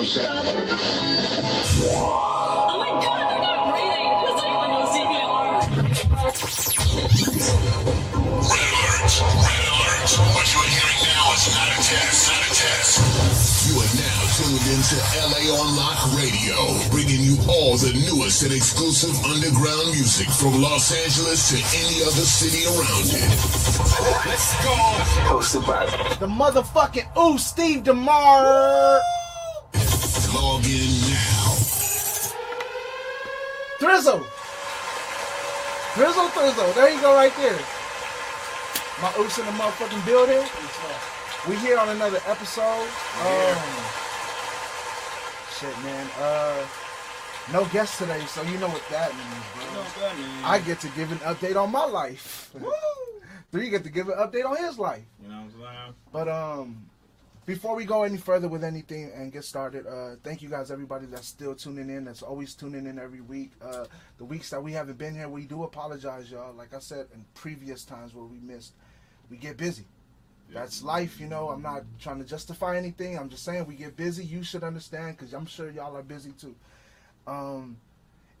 Oh my god, they're not breathing! Does anyone know CPR? Red alert! What you're hearing now is not a test, not a test. You are now tuned into LA On Lock Radio, bringing you all the newest and exclusive underground music from Los Angeles to any other city around it. Let's go! Hosted by the motherfucking Ooh, Steve DeMar! Log in now. Drizzle! Drizzle, Drizzle. There you go right there. My Oops in the motherfucking building. We here on another episode. Shit, man. No guests today, so you know what that means, bro. You know what that means. I get to give an update on my life. Woo! Three get to give an update on his life. You know what I'm saying? But before we go any further with anything and get started, thank you guys, everybody that's still tuning in, that's always tuning in every week. The weeks that we haven't been here, we do apologize, y'all. Like I said, in previous times where we missed, we get busy. Yeah. That's life, you know. I'm not trying to justify anything. I'm just saying we get busy. You should understand because I'm sure y'all are busy too.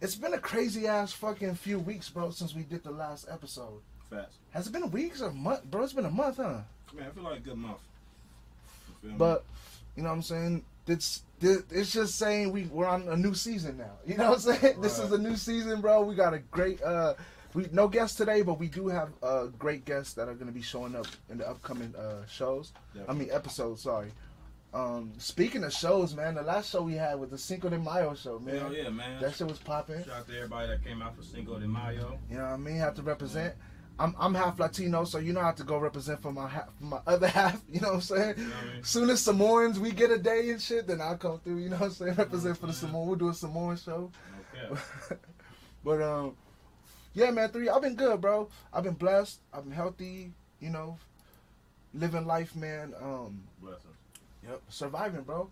It's been a crazy-ass fucking few weeks, bro, since we did the last episode. Fast. Has it been weeks or a month? Bro, it's been a month, huh? Man, I feel like a good month. But, you know what I'm saying? It's just saying we're on a new season now. You know what I'm saying? Right. This is a new season, bro. We got a great, no guests today, but we do have great guests that are going to be showing up in the upcoming shows. Definitely. I mean, episodes, sorry. Speaking of shows, man, the last show we had was the Cinco de Mayo show, man. Hell yeah, man. That shit was popping. Shout out to everybody that came out for Cinco de Mayo. You know what I mean? Have to represent. Yeah. I'm half Latino, so you know I have to go represent for my other half, you know what I'm saying? You know what I mean? Soon as Samoans, we get a day and shit, then I'll come through, you know what I'm saying? Represent for the Samoan. We'll do a Samoan show. Okay. But, yeah, man, Three, I've been good, bro. I've been blessed. I've been healthy, you know, living life, man. Blessings. Yep. Surviving, bro.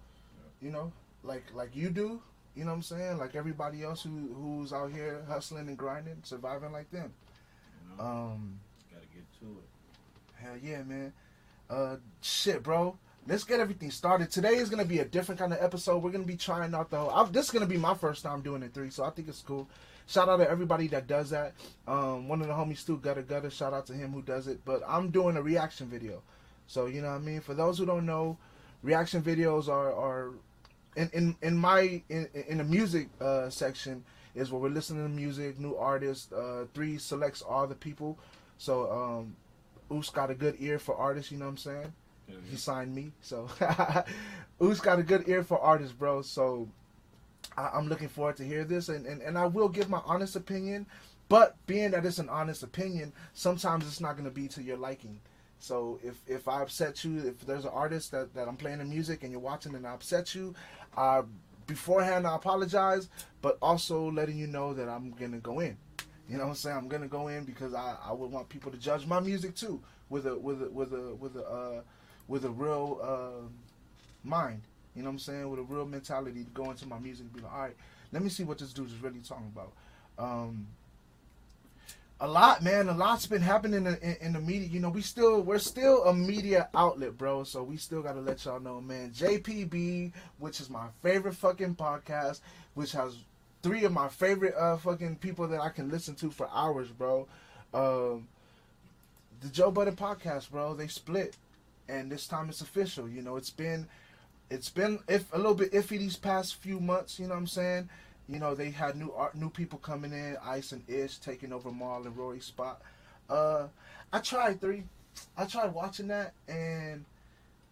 Yeah. You know, like you do, you know what I'm saying? Like everybody else who's out here hustling and grinding, surviving like them. Gotta get to it. Hell yeah, man. Shit, bro. Let's get everything started. Today is gonna be a different kind of episode. We're gonna be trying out the whole. This is gonna be my first time doing it, Three. So I think it's cool. Shout out to everybody that does that. One of the homies, Stu Gutter Gutter. Shout out to him who does it. But I'm doing a reaction video. So you know what I mean. For those who don't know, reaction videos are in the music section. Is where we're listening to music, new artists. Three selects all the people. So, Oose got a good ear for artists, you know what I'm saying? Yeah, he signed me. So, Oose got a good ear for artists, bro. So, I'm looking forward to hear this. And I will give my honest opinion. But being that it's an honest opinion, sometimes it's not going to be to your liking. So, if I upset you, if there's an artist that I'm playing the music and you're watching and I upset you, beforehand, I apologize, but also letting you know that I'm going to go in. You know what I'm saying? I'm going to go in because I would want people to judge my music too with a real mind. You know what I'm saying? With a real mentality to go into my music and be like, all right, let me see what this dude is really talking about. A lot, man. A lot's been happening in the media. You know, we're still a media outlet, bro. So we still gotta let y'all know, man. JPB, which is my favorite fucking podcast, which has three of my favorite fucking people that I can listen to for hours, bro. The Joe Budden podcast, bro. They split, and this time it's official. You know, it's been a little bit iffy these past few months. You know what I'm saying? You know, they had new people coming in, Ice and Ish taking over Mal and Rory's spot. I tried Three. I tried watching that, and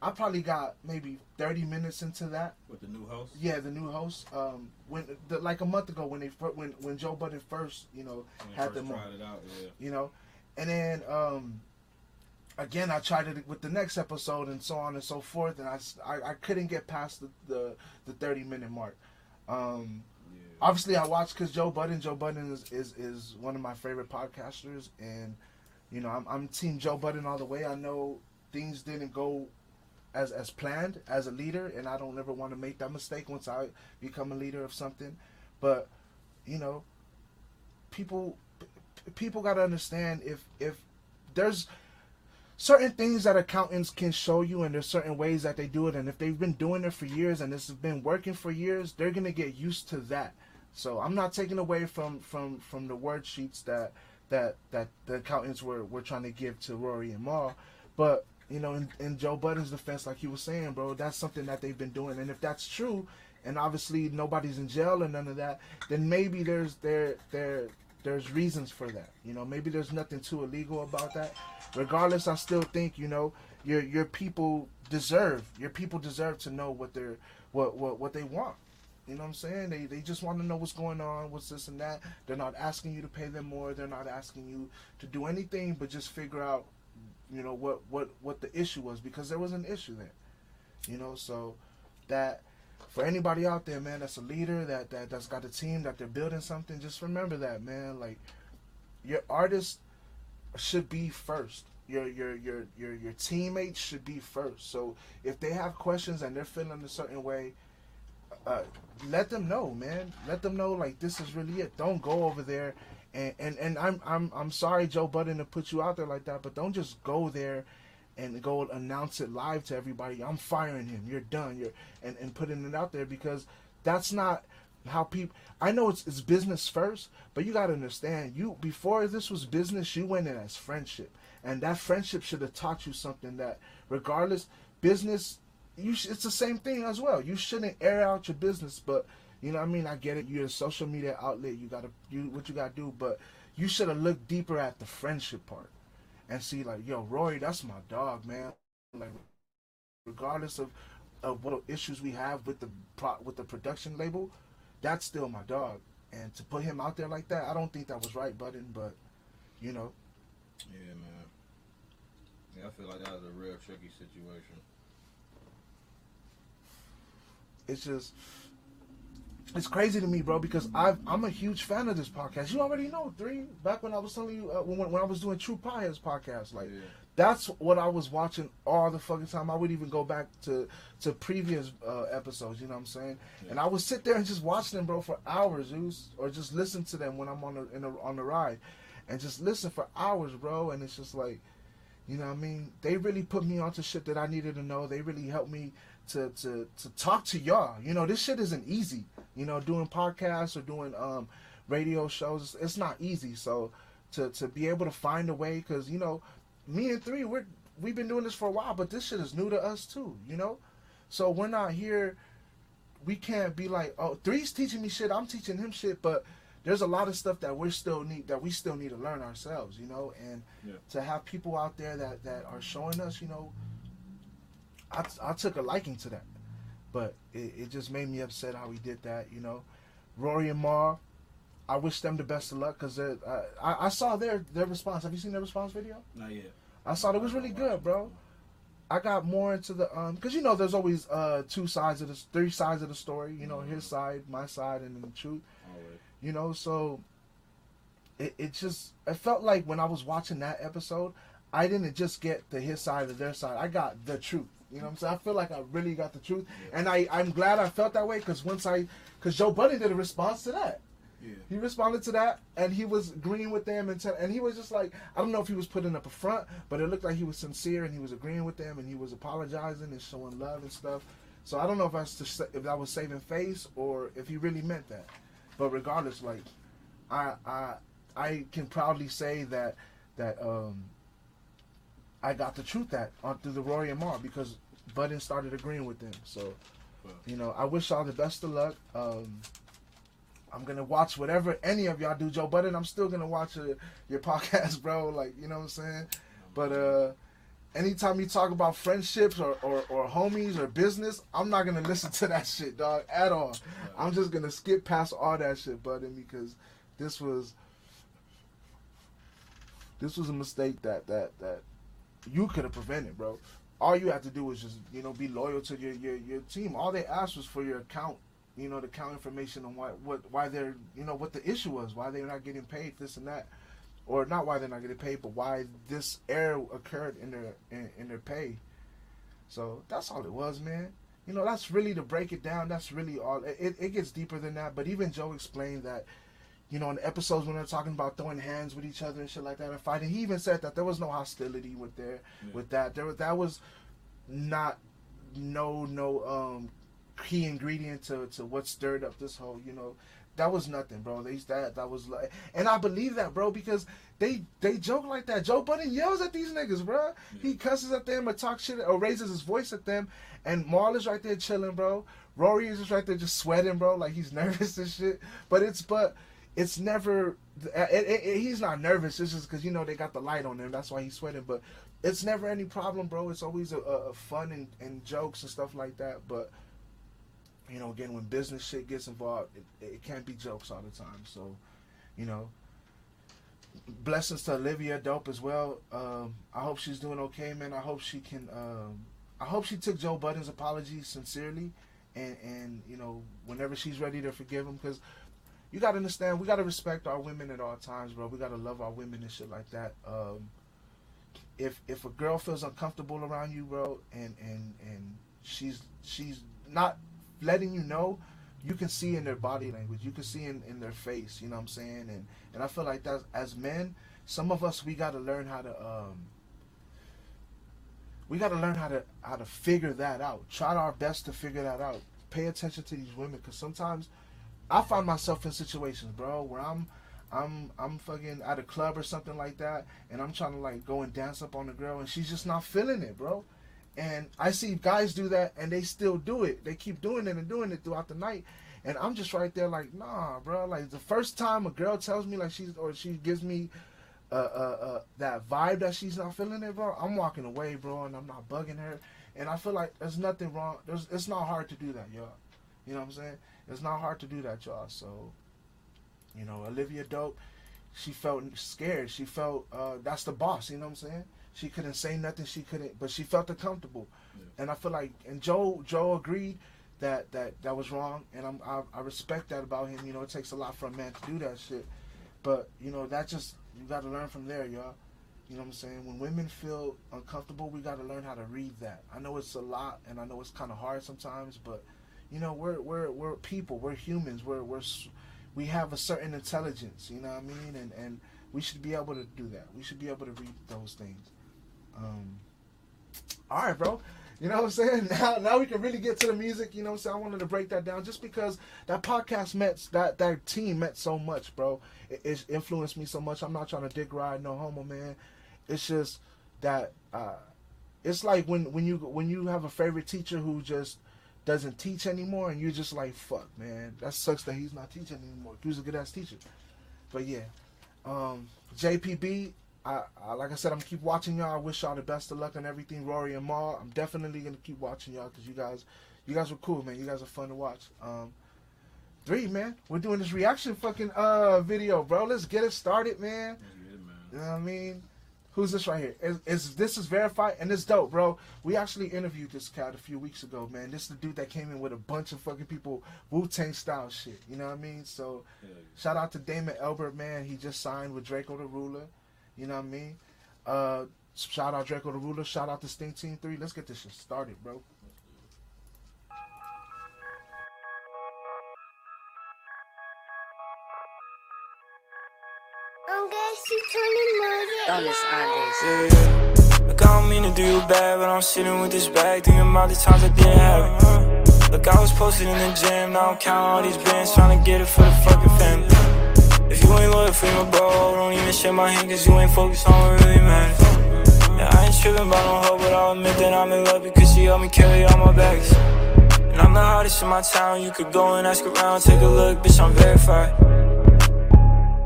I probably got maybe 30 minutes into that. With the new host? Yeah, the new host. Like a month ago when Joe Budden first, you know, had them on. Tried it out, yeah. You know, and then again I tried it with the next episode and so on and so forth, and I couldn't get past the 30-minute mark. Obviously, I watch because Joe Budden is one of my favorite podcasters, and you know I'm Team Joe Budden all the way. I know things didn't go as planned as a leader, and I don't ever want to make that mistake once I become a leader of something. But you know, people gotta understand if there's certain things that accountants can show you, and there's certain ways that they do it, and if they've been doing it for years and this has been working for years, they're going to get used to that. So I'm not taking away from the word sheets that the accountants were trying to give to Rory and Mal, but you know, in Joe Budden's defense, like you were saying, bro, that's something that they've been doing, and if that's true, and obviously nobody's in jail or none of that, then maybe there's reasons for that. You know, maybe there's nothing too illegal about that. Regardless, I still think, you know, your people deserve to know what they want. You know what I'm saying? They just want to know what's going on, what's this and that. They're not asking you to pay them more. They're not asking you to do anything but just figure out, you know, what the issue was, because there was an issue there. You know, so that for anybody out there, man, that's a leader, that's got a team, that they're building something, just remember that, man. Like, your artists should be first. Your teammates should be first. So if they have questions and they're feeling a certain way, let them know, man. Let them know, like, this is really it. Don't go over there and I'm sorry, Joe Budden, to put you out there like that, but don't just go there and go announce it live to everybody. I'm firing him. You're done. And putting it out there, because that's not how people. I know it's business first, but you gotta understand, you before this was business, you went in as friendship, and that friendship should have taught you something. That regardless, business. It's the same thing as well. You shouldn't air out your business, but you know what I mean. I get it. You're a social media outlet. You gotta do what you gotta do, but you should have looked deeper at the friendship part and see, like, yo, Rory, that's my dog, man. Like, regardless of what issues we have with the production label, that's still my dog. And to put him out there like that, I don't think that was right, Budden. But you know. Yeah, man. Yeah, I feel like that was a real tricky situation. It's just, it's crazy to me, bro, because I'm a huge fan of this podcast. You already know, Three, back when I was telling you, when I was doing True Pioneers podcast, like, yeah. That's what I was watching all the fucking time. I would even go back to previous episodes, you know what I'm saying? Yeah. And I would sit there and just watch them, bro, for hours, or just listen to them when I'm on the ride, and just listen for hours, bro, and it's just like, you know what I mean? They really put me onto shit that I needed to know. They really helped me to talk to y'all. You know, this shit isn't easy. You know, doing podcasts or doing radio shows, it's not easy. So to be able to find a way, because, you know, me and Three, we've been doing this for a while, but this shit is new to us too, you know? So we're not here, we can't be like, oh, Three's teaching me shit, I'm teaching him shit, but there's a lot of stuff that we still need to learn ourselves, you know? And yeah. To have people out there that are showing us, you know, I took a liking to that, but it just made me upset how he did that, you know. Rory and Mar, I wish them the best of luck, because I saw their response. Have you seen their response video? Not yet. I saw it was really good, bro. I got more into the because you know there's always three sides of the story. You know, mm-hmm. His side, my side, and then the truth. Always. You know, so it felt like when I was watching that episode, I didn't just get the his side or their side. I got the truth. You know what I'm saying? I feel like I really got the truth. Yeah. And I'm glad I felt that way, because Joe Budden did a response to that. Yeah. He responded to that, and he was agreeing with them, and he was just like, I don't know if he was putting up a front, but it looked like he was sincere, and he was agreeing with them, and he was apologizing and showing love and stuff. So I don't know if that was saving face or if he really meant that. But regardless, like, I can proudly say that I got the truth through the Rory and Mar, because Budden started agreeing with them. So, you know, I wish y'all the best of luck. I'm going to watch whatever any of y'all do, Joe Budden. I'm still going to watch your podcast, bro. Like, you know what I'm saying? But anytime you talk about friendships or homies or business, I'm not going to listen to that shit, dog, at all. I'm just going to skip past all that shit, Budden, because this was a mistake that you could have prevented, bro. All you have to do is just, you know, be loyal to your team. All they asked was for your account, you know, the account information on why they're, you know, what the issue was, why they're not getting paid, this and that, or not why they're not getting paid, but why this error occurred in their pay. So that's all it was, man. You know, that's really, to break it down, that's really all. It gets deeper than that, but even Joe explained that. you know, in the episodes when they're talking about throwing hands with each other and shit like that and fighting. He even said that there was no hostility with that. That was not key ingredient to what stirred up this whole, you know. That was nothing, bro. That was like, and I believe that, bro, because they joke like that. Joe Budden yells at these niggas, bro. Yeah. He cusses at them or talks shit or raises his voice at them. And Mal is right there chilling, bro. Rory is just right there just sweating, bro, like he's nervous and shit. But it's never. He's not nervous. It's just because, you know, they got the light on him. That's why he's sweating. But it's never any problem, bro. It's always a fun and jokes and stuff like that. But, you know, again, when business shit gets involved, it can't be jokes all the time. So, you know, blessings to Olivia, dope as well. I hope she's doing okay, man. I hope she can. I hope she took Joe Budden's apology sincerely, and you know, whenever she's ready to forgive him, because you gotta understand, we gotta respect our women at all times, bro. We gotta love our women and shit like that. If a girl feels uncomfortable around you, bro, and she's not letting you know, you can see in their body language, you can see in their face, you know what I'm saying? And I feel like that as men, some of us, we gotta learn how to figure that out. Try our best to figure that out. Pay attention to these women, because sometimes I find myself in situations, bro, where I'm fucking at a club or something like that, and I'm trying to like go and dance up on the girl, and she's just not feeling it, bro. And I see guys do that, and they still do it. They keep doing it and doing it throughout the night. And I'm just right there like, nah, bro. Like, the first time a girl tells me, like, she gives me that vibe that she's not feeling it, bro, I'm walking away, bro, and I'm not bugging her. And I feel like there's nothing wrong. It's not hard to do that, y'all. You know what I'm saying? It's not hard to do that, y'all. So, you know, Olivia dope. She felt scared. She felt, that's the boss, you know what I'm saying? She couldn't say nothing. She couldn't, but she felt uncomfortable, yeah. And I feel like, and Joe agreed that was wrong, and I respect that about him. You know, it takes a lot for a man to do that shit, but you know, that just, you got to learn from there, y'all. You know what I'm saying? When women feel uncomfortable, we got to learn how to read that. I know it's a lot, and I know it's kind of hard sometimes, but you know, we're people, we're humans, we have a certain intelligence. You know what I mean? And we should be able to do that. We should be able to read those things. All right, bro. You know what I'm saying? Now we can really get to the music. You know what I'm saying? I wanted to break that down just because that podcast meant, that team meant so much, bro. It influenced me so much. I'm not trying to dick ride, no homo, man. It's just that it's like when you have a favorite teacher who just doesn't teach anymore, and you're just like, fuck, man, that sucks that he's not teaching anymore. He was a good ass teacher, but yeah, JPB. I like I said, I'm keep watching y'all. I wish y'all the best of luck and everything. Rory and Mal, I'm definitely gonna keep watching y'all because you guys were cool, man. You guys are fun to watch. 3, man, we're doing this reaction fucking video, bro. Let's get it started, man. Yeah, man. You know what I mean? Who's this right here? This is verified, and it's dope, bro. We actually interviewed this cat a few weeks ago, man. This is the dude that came in with a bunch of fucking people, Wu-Tang style shit. You know what I mean? So, yeah. Shout out to Damon Elbert, man. He just signed with Draco the Ruler. You know what I mean? Shout out Draco the Ruler. Shout out to Sting Team 3. Let's get this shit started, bro. Look, I don't mean to do you bad, but I'm sitting with this bag, thinking about the times I didn't have it. Look, I was posted in the gym, now I'm counting all these bands, trying to get it for the fucking family. If you ain't loyal for your bro, don't even shake my hand, cause you ain't focused on what really matters. Yeah, I ain't tripping about no hoe, but I'll admit that I'm in love because she helped me carry all my bags. And I'm the hottest in my town, you could go and ask around, take a look, bitch, I'm verified.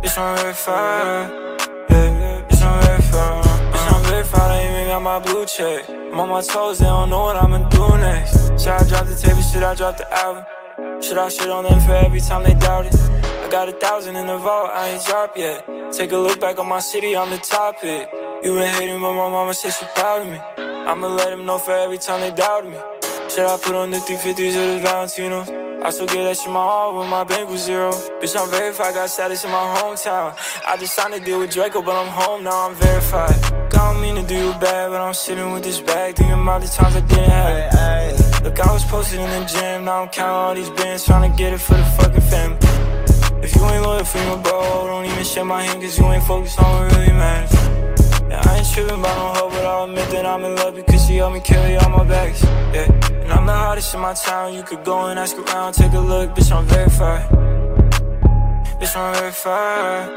Bitch, I'm verified, yeah, bitch, I'm verified. Bitch, I'm verified, I even got my blue check. I'm on my toes, they don't know what I'ma do next. Should I drop the tape, should I drop the album? Should I shit on them for every time they doubt it? Got 1,000 in the vault, I ain't dropped yet. Take a look back on my city, I'm the top hit. You been hating, but my mama said she proud of me. I'ma let them know for every time they doubted me. Should I put on the 350s or the Valentinos? I still get that shit my heart when my bank was zero. Bitch, I'm verified, got status in my hometown. I just signed a deal with Draco, but I'm home now, I'm verified. I don't mean to do you bad, but I'm sitting with this bag, thinking about the times I didn't have it. Look, I was posted in the gym, now I'm counting all these bands, trying to get it for the fucking family. If you ain't loyal for my bro, don't even shake my hand, cause you ain't focused on what really matters. Yeah, I ain't tripping about no hoe, but I'll admit that I'm in love because she helped me carry all my bags. Yeah, and I'm the hottest in my town, you could go and ask around, take a look, bitch, I'm verified. Bitch, I'm verified.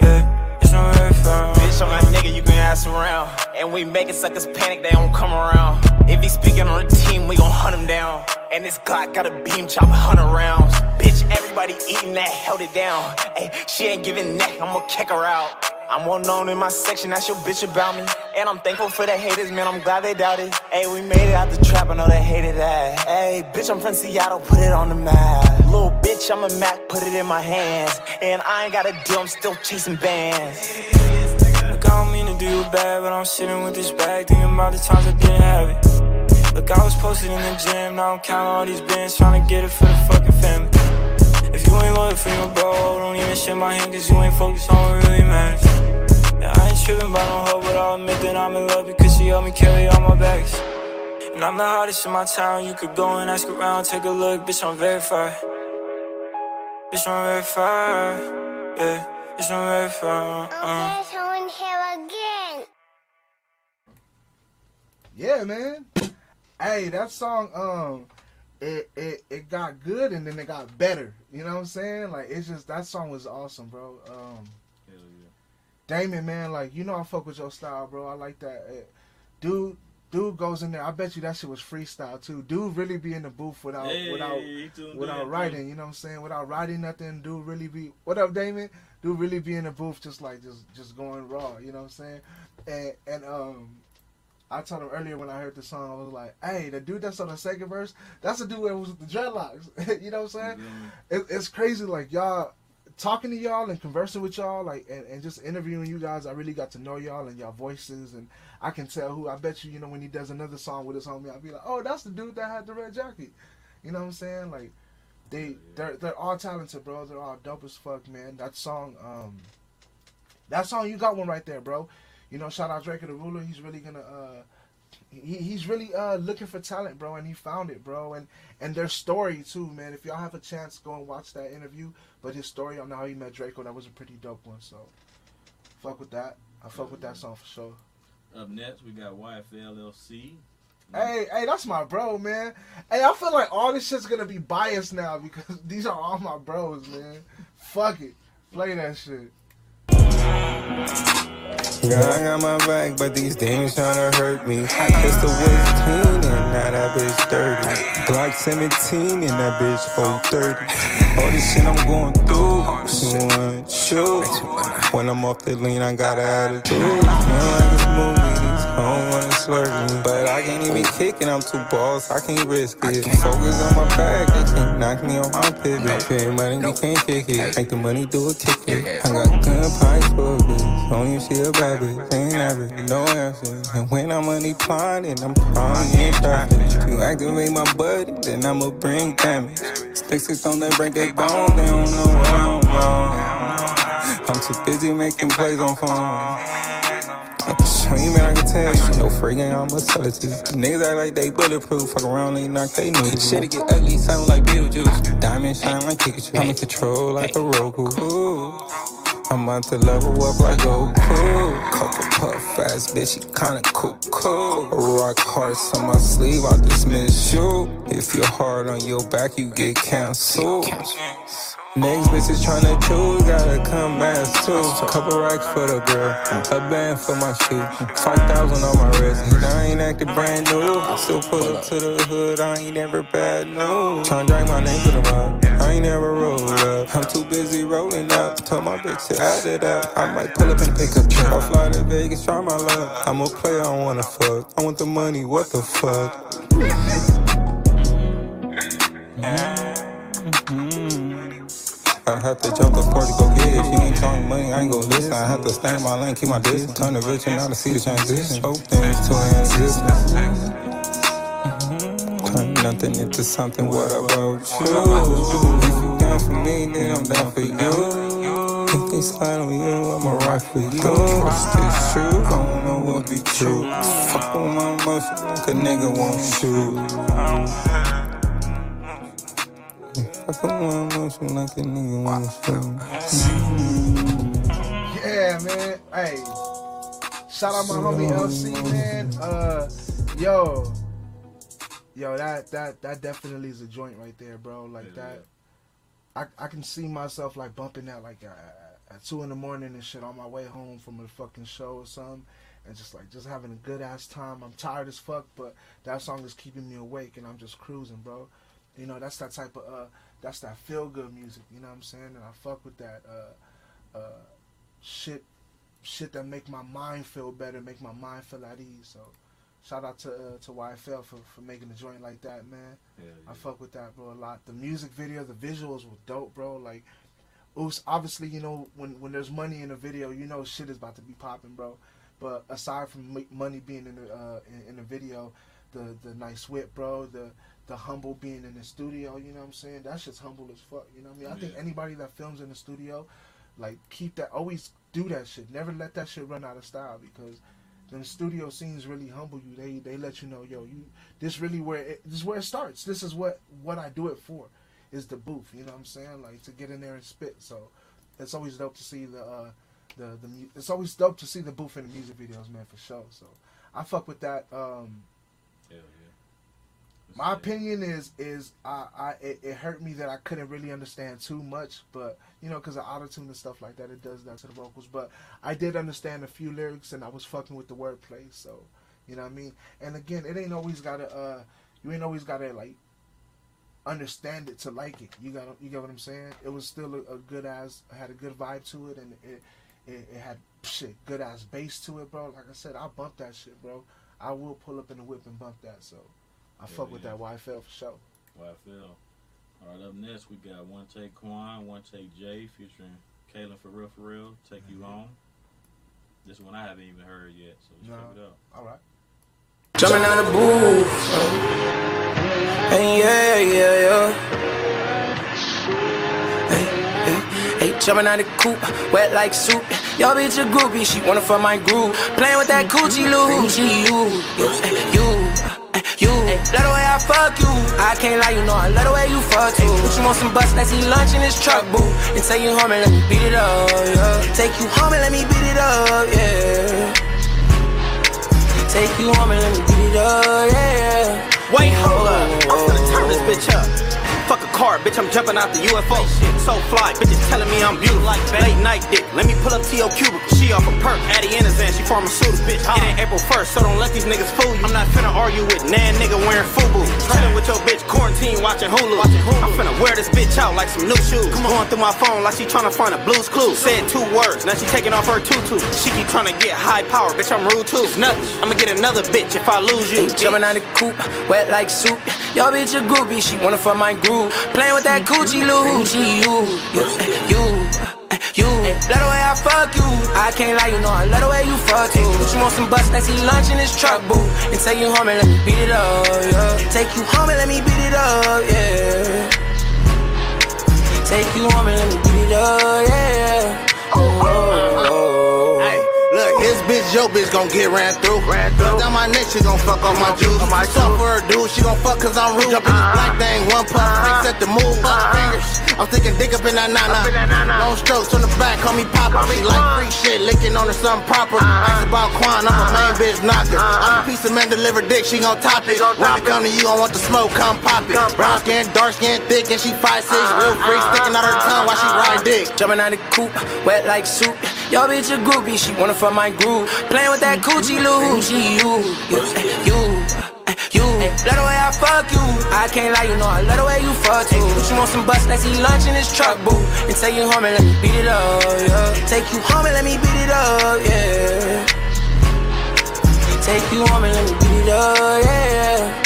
Yeah, bitch, I'm verified. Bitch, I'm a nigga you can ask around, and we making suckers panic, they don't come around. If he speaking on the team, we gon' hunt him down. And this Glock got a beam, chop 100 rounds. Bitch, everybody eating that, held it down. Ay, she ain't giving neck, I'ma kick her out. I'm well known in my section, that's your bitch about me. And I'm thankful for the haters, man, I'm glad they doubt it. Ay, we made it out the trap, I know they hated that. Ay, bitch, I'm from Seattle, put it on the map. Little bitch, I'm a Mac, put it in my hands. And I ain't got a deal, I'm still chasing bands. Look, I don't mean to do bad, but I'm sitting with this bag, thinking about the times I didn't have it. Look, I was posted in the gym, now I'm counting all these bands, trying to get it for the fucking family. If you ain't loyal for your bro, don't even shake my hand, cause you ain't focused on what really matters. Yeah, I ain't tripping about no hoe, but I'll admit that I'm in love because she helped me carry all my bags. And I'm the hottest in my town, you could go and ask around, take a look, bitch, I'm verified. Bitch, I'm verified, yeah, bitch, I'm verified. Okay, someone here again. Yeah, man. Hey, that song, it got good and then it got better. You know what I'm saying? Like, it's just, that song was awesome, bro. Hell yeah. Damon, man, like, you know I fuck with your style, bro. I like that. Dude goes in there. I bet you that shit was freestyle, too. Dude really be in the booth without writing, you know what I'm saying? Without writing nothing, dude really be, what up, Damon? Dude really be in the booth just, like, just going raw, you know what I'm saying? And I told him earlier when I heard the song, I was like, hey, the dude that's on the second verse, that's the dude that was with the dreadlocks. You know what I'm saying? Yeah. It's crazy, like, y'all, talking to y'all and conversing with y'all, like, and just interviewing you guys, I really got to know y'all and y'all voices, and I can tell who, I bet you, you know, when he does another song with his homie, I'll be like, oh, that's the dude that had the red jacket. You know what I'm saying? Like, they're all talented, bro. They're all dope as fuck, man. That song, you got one right there, bro. You know, shout out Draco the Ruler. He's really gonna, he's really looking for talent, bro, and he found it, bro. And their story too, man. If y'all have a chance, go and watch that interview. But his story on how he met Draco, that was a pretty dope one. So, fuck with that. I fuck with that song for sure. Up next, we got YFLLC. Hey, that's my bro, man. Hey, I feel like all this shit's gonna be biased now because these are all my bros, man. Fuck it, play that shit. Girl, I got my back, but these things tryna hurt me. It's the West 10 and now that bitch 30. Glock 17 and that bitch 430. All this shit I'm going through, one, two. When I'm off the lean, I got an attitude. You know, I just move these, I don't wanna slurp me. But I can't even kick it, I'm too balls, I can't risk it. Focus on my bag, they can't knock me on my pivot. Pay money, you can't kick it. Make the money, do a kick it. I got gun pies for this. Don't you see a bad bitch, ain't average, no answer. And when I'm money plotting, I'm calling in traffic. You activate my buddy, then I'ma bring damage. Sticks on that break that bone, they don't know where I'm wrong. I'm too busy making plays on phone. Dreaming, I can tell you, no free game, I'ma sell it to you. Niggas act like they bulletproof, fuck around, they knock they new. Shit'll get ugly, sound like Beetlejuice. Diamond shine like Pikachu, I'm in control like a Roku. Ooh. I'm about to level up like Goku. Couple puff ass bitch, she kinda cool. Rock hearts on my sleeve, I dismiss you. If you're hard on your back, you get canceled. Next bitch is tryna choose, gotta come ass too. Couple racks for the girl, a band for my shoe. 5,000 on my wrist, I ain't acting brand new. I still pull up to the hood, I ain't never bad news. Tryna drag my name to the mud, I ain't never rolled up. I'm too busy rolling up, tell my bitch to add it up. I might pull up and pick up truck. I'll fly to Vegas, try my luck. I'm a player, I don't wanna fuck. I want the money, what the fuck? I have to jump the party, go get it. If you ain't talking money, I ain't gon' listen. I have to stand my lane, keep my distance. Turn the rich and out to see the transition. Hope things to an existence. Turn nothing into something, what about you? If you down for me, then I'm down for you. If they slide on you, I'ma rock for you. Trust is true, I don't know what be true. Fuck with my emotions, like a nigga won't shoot. Fuck around, motion like a nigga wanna show. Yeah, man. Hey, shout out my homie LC, man. Yo, that definitely is a joint right there, bro. Like that, I can see myself like bumping that like at 2 in the morning and shit on my way home from a fucking show or something. And just like, just having a good ass time. I'm tired as fuck, but that song is keeping me awake and I'm just cruising, bro. You know, that's that type of, that's that feel good music, you know what I'm saying? And I fuck with that, shit that make my mind feel better, make my mind feel at ease. So shout out to YFL for making a joint like that, man. Yeah. I fuck with that, bro, a lot. The music video, the visuals were dope, bro. Like, Oose, obviously, you know, when there's money in a video, you know shit is about to be popping, bro. But aside from money being in the video, the nice whip, bro, the humble being in the studio, you know what I'm saying? That shit's humble as fuck, you know what I mean? I think anybody that films in the studio, like, keep that, always do that shit. Never let that shit run out of style, because them studio scenes really humble you. They let you know, yo, this is where it starts. This is what I do it for, is the booth, you know what I'm saying? Like, to get in there and spit. So it's always dope to see the booth in the music videos, man, for sure. So I fuck with that. My opinion is it hurt me that I couldn't really understand too much, but, you know, because of autotune and stuff like that, it does that to the vocals. But I did understand a few lyrics, and I was fucking with the wordplay, so, you know what I mean? And again, it ain't always gotta, you ain't always gotta, like, understand it to like it. You get what I'm saying? It was still a good ass, had a good vibe to it, and it had, shit, good ass bass to it, bro. Like I said, I bumped that shit, bro. I will pull up in the whip and bump that, so. I fuck with that YFL for sure. YFL. All right, up next we got One Take Kwan, One Take J featuring Kaylin for real. Take You On. This one I haven't even heard yet, so let's check it out. All right. Jumping out of booth. Hey, yeah. Hey, jumping out of coupe, wet like soup. Y'all bitch a groupie, she wanna fuck my groove. Playing with that coochie loo. She you, love the way I fuck you. I can't lie, you know I love the way you fuck too. Put you on some bus, let's eat lunch in this truck, boo. Then take you home and let me beat it up, yeah. Take you home and let me beat it up, yeah. Take you home and let me beat it up, yeah. Wait, hold up, I'm gonna turn this bitch up. Fuck a car, bitch, I'm jumping out the UFO. So fly, bitch is telling me I'm beautiful. Late night dick, let me pull up to your cubicle. She off a perk, Addie Anderson, she pharmaceutical, bitch. It ain't April 1st, so don't let these niggas fool you. I'm not finna argue with nan nigga wearing FUBU. Chillin' with your bitch, quarantine, watching Hulu. I'm finna wear this bitch out like some new shoes. Going through my phone like she tryna find a Blue's Clues. Said 2 words, now she taking off her tutu. She keep tryna get high power, bitch, I'm rude too. Nothing, I'ma get another bitch if I lose you. Jumping out the coupe, wet like soup. Yo bitch a groupie, she wanna fuck my groove. Playing with that coochie loo. You love the way I fuck you. I can't lie, you know I love the way you fuck you. Put you on some bus, let's eat lunch in this truck, boo. And take you home and let me beat it up, yeah. Take you home and let me beat it up, yeah. Take you home and let me beat it up, yeah. This bitch, yo bitch, gon' get ran through. Down my neck, she gon' fuck off my juice. I'm soft for her dude, she gon' fuck cause I'm rude. Jumpin' this black thing, one puff, fix at the move. Fuck fingers, I'm thinking dick up in that nana. Long strokes on the back, call me Papa. She like freak shit, licking on her something proper. Ask about Quan, I'm a main bitch knocker. I'm a piece of man delivered dick, she gon' top it. When it come to you, I want the smoke, come pop it. Brown skin, dark skin, thick, and she 5'6". Real freak, sticking out her tongue while she ride dick. Jumpin' out the coupe, wet like soup. Yo bitch a groupie, she wanna fuck my groove. Playing with that coochie loo. You love the way I fuck you. I can't lie, you know I love the way you fuck too. Put you on some bus, let's eat lunch in this truck, boo. And take you home and let me beat it up, yeah. Take you home and let me beat it up, yeah. Take you home and let me beat it up, yeah.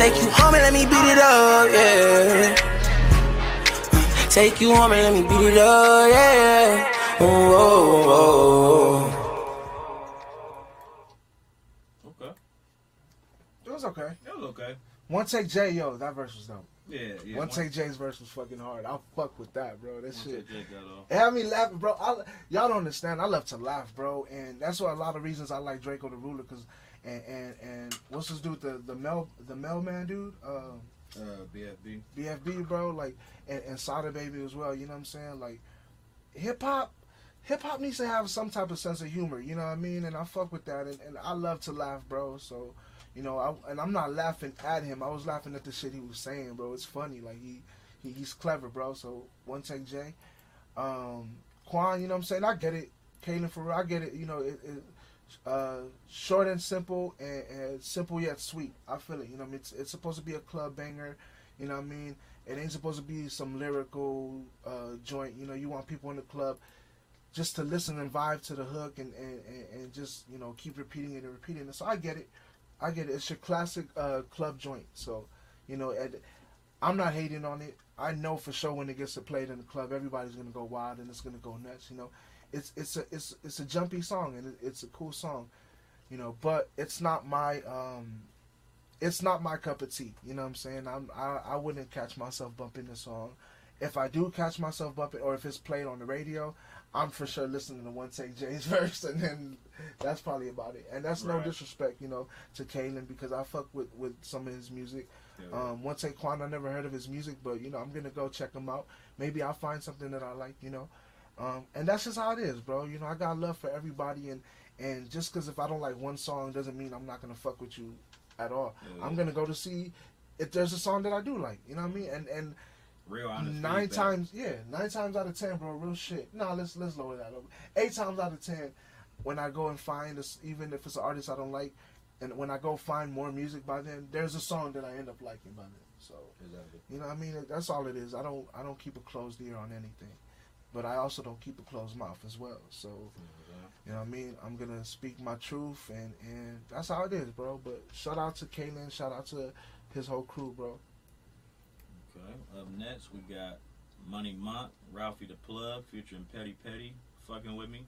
Take you home and let me beat it up, yeah. Take you home and let me beat it up, yeah. Okay. It was okay. One Take J, yo, that verse was dope. Yeah. One Take J's verse was fucking hard. I fuck with that, bro. That shit. It had me laughing, bro. Y'all don't understand. I love to laugh, bro. And that's why a lot of reasons I like Draco the Ruler, cause and what's this dude, the mailman dude? BFB. BFB, bro, like, and Sada Baby as well, you know what I'm saying? Like, hip-hop needs to have some type of sense of humor, you know what I mean? And I fuck with that, and I love to laugh, bro, so, you know, and I'm not laughing at him, I was laughing at the shit he was saying, bro, it's funny, like, he's clever, bro, so, One Take J, Kwan, you know what I'm saying? I get it, Kaylin, for real, I get it, you know, short and simple, and simple yet sweet. I feel it, you know what I mean? It's supposed to be a club banger, you know what I mean? It ain't supposed to be some lyrical joint, you know, you want people in the club just to listen and vibe to the hook and just, you know, keep repeating it and repeating it. So I get it. I get it. It's your classic club joint. So, you know, I'm not hating on it. I know for sure when it gets played in the club, everybody's going to go wild and it's going to go nuts, you know? It's a jumpy song and it's a cool song, you know. But it's not my cup of tea. You know what I'm saying? I wouldn't catch myself bumping this song. If I do catch myself bumping, or if it's played on the radio, I'm for sure listening to One Take J's verse, and then that's probably about it. And that's no disrespect, you know, to Kaylin, because I fuck with some of his music. Yeah. One Take Kwan, I never heard of his music, but you know I'm gonna go check him out. Maybe I'll find something that I like, you know. And that's just how it is, bro. You know, I got love for everybody, and just because if I don't like one song doesn't mean I'm not going to fuck with you at all. Yeah. I'm going to go to see if there's a song that I do like, you know what I mean? And real honesty, nine times out of 10, bro, real shit. Nah, let's lower that up. 8 times out of 10, when I go and find, even if it's an artist I don't like, and when I go find more music by them, there's a song that I end up liking by them. So, exactly. You know what I mean? That's all it is. I don't keep a closed ear on anything. But I also don't keep a closed mouth as well. So, you know what I mean? I'm going to speak my truth, and that's how it is, bro. But shout out to Kaylin. Shout out to his whole crew, bro. Okay. Up next, we got Money Mont, Ralphie the Plug, featuring Petty Petty, Fucking With Me.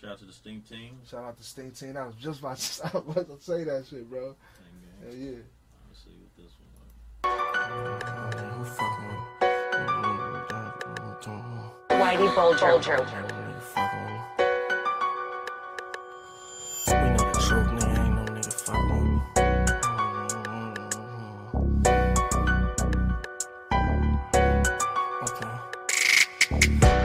Shout out to the Sting Team. Shout out to Sting Team. I was just about to say that shit, bro. Hell yeah. Let's see what this one like. Whitey Bulger. We know the truth, nigga. Ain't no nigga fuck with me. Okay.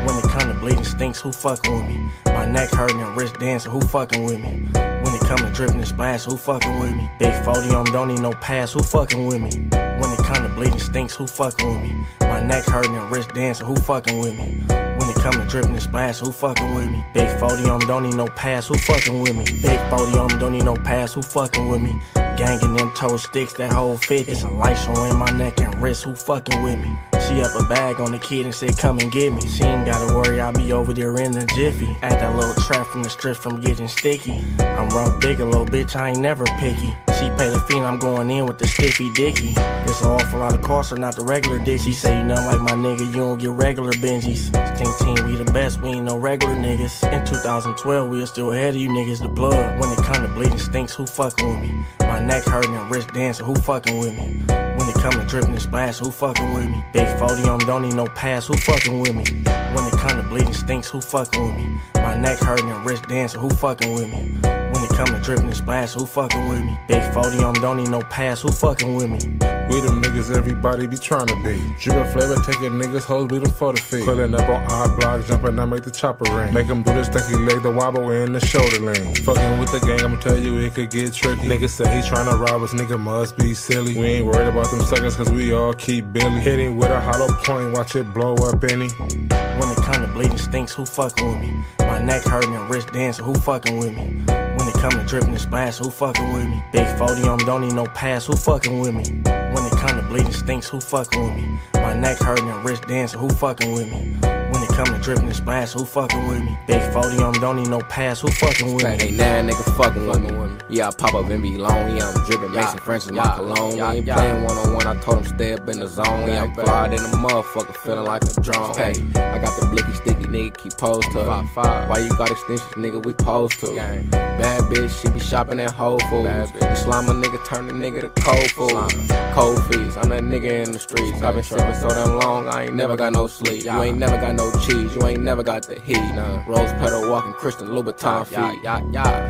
When it come to bleeding stinks, who fucking with me? My neck hurting and wrist dancing, who fucking with me? When it come to dripping and splash, who fucking with me? Big 40 on don't need no pass, who fucking with me? When it come to bleeding stinks, who fucking with me? My neck hurting and wrist dancing, who fucking with me? When it come to dripping and splash, who fucking with me? Big 40 on me, don't need no pass, who fucking with me? Big 40 on me, don't need no pass, who fucking with me? Gangin' them toe sticks, that whole 50. It's a light show in my neck and wrist, who fucking with me? She up a bag on the kid and said, come and get me. She ain't gotta worry, I'll be over there in the jiffy. At that little trap from the strip from getting sticky. I'm rough big a little bitch, I ain't never picky. She pay the fiend, I'm going in with the stiffy dicky. It's an awful lot of cost, or not the regular dick. She say, you not like my nigga, you don't get regular Benjis. Sting Team, we the best, we ain't no regular niggas. In 2012, we are still ahead of you niggas, the blood. When it come to bleeding stinks, who fucking with me? My neck hurting and wrist dancing, who fucking with me? When it come to dripping and splash, who fucking with me? Big 40 on me, don't need no pass, who fucking with me? When it come to bleeding stinks, who fucking with me? My neck hurting and wrist dancing, who fucking with me? When it come to dripping and splash, who fucking with me? Big 40 on me, don't need no pass, who fucking with me? We the niggas everybody be trying to be. Juggin' flavor, taking niggas hoes, beat them for the feet. Pulling up on our block, jumping, I make the chopper ring. Make them do this stinky leg, the wobble in the shoulder lane. Fucking with the gang, I'ma tell you it could get tricky. Niggas say he tryna rob us, nigga must be silly. We ain't worried about them suckers, cause we all keep Billy. Hitting with a hollow point, watch it blow up any. When it come to bleeding stinks, who fucking with me? My neck hurting and wrist dancing, who fucking with me? When it come to dripping and splash, who fucking with me? Big 40 on me, don't need no pass, who fucking with me? When it come to bleeding stinks, who fucking with me? My neck hurting and wrist dancing, who fucking with me? When it come to dripping and splash, who fucking with me? Big 40 on me, don't need no pass, who fucking with me? Ain't nine nigga fucking with me. Yeah, I pop up and be long, yeah, I'm dripping, make some friends with my cologne. We ain't playing one-on-one, I told him stay up in the zone. Yeah, I'm fried in the motherfucker, feeling like a drone. Hey, I got the blicky sticky nigga, keep posed to her. Why you got extensions, nigga, we posed to her. Bad bitch, she be shopping at Whole Foods. You slime a nigga, turn the nigga to cold food. Cold fees, I'm that nigga in the streets. I've been tripping so damn long, I ain't never got no sleep. You ain't never got no cheese. You ain't never got the heat, nah. Rose pedal walking Christian Louboutin feet.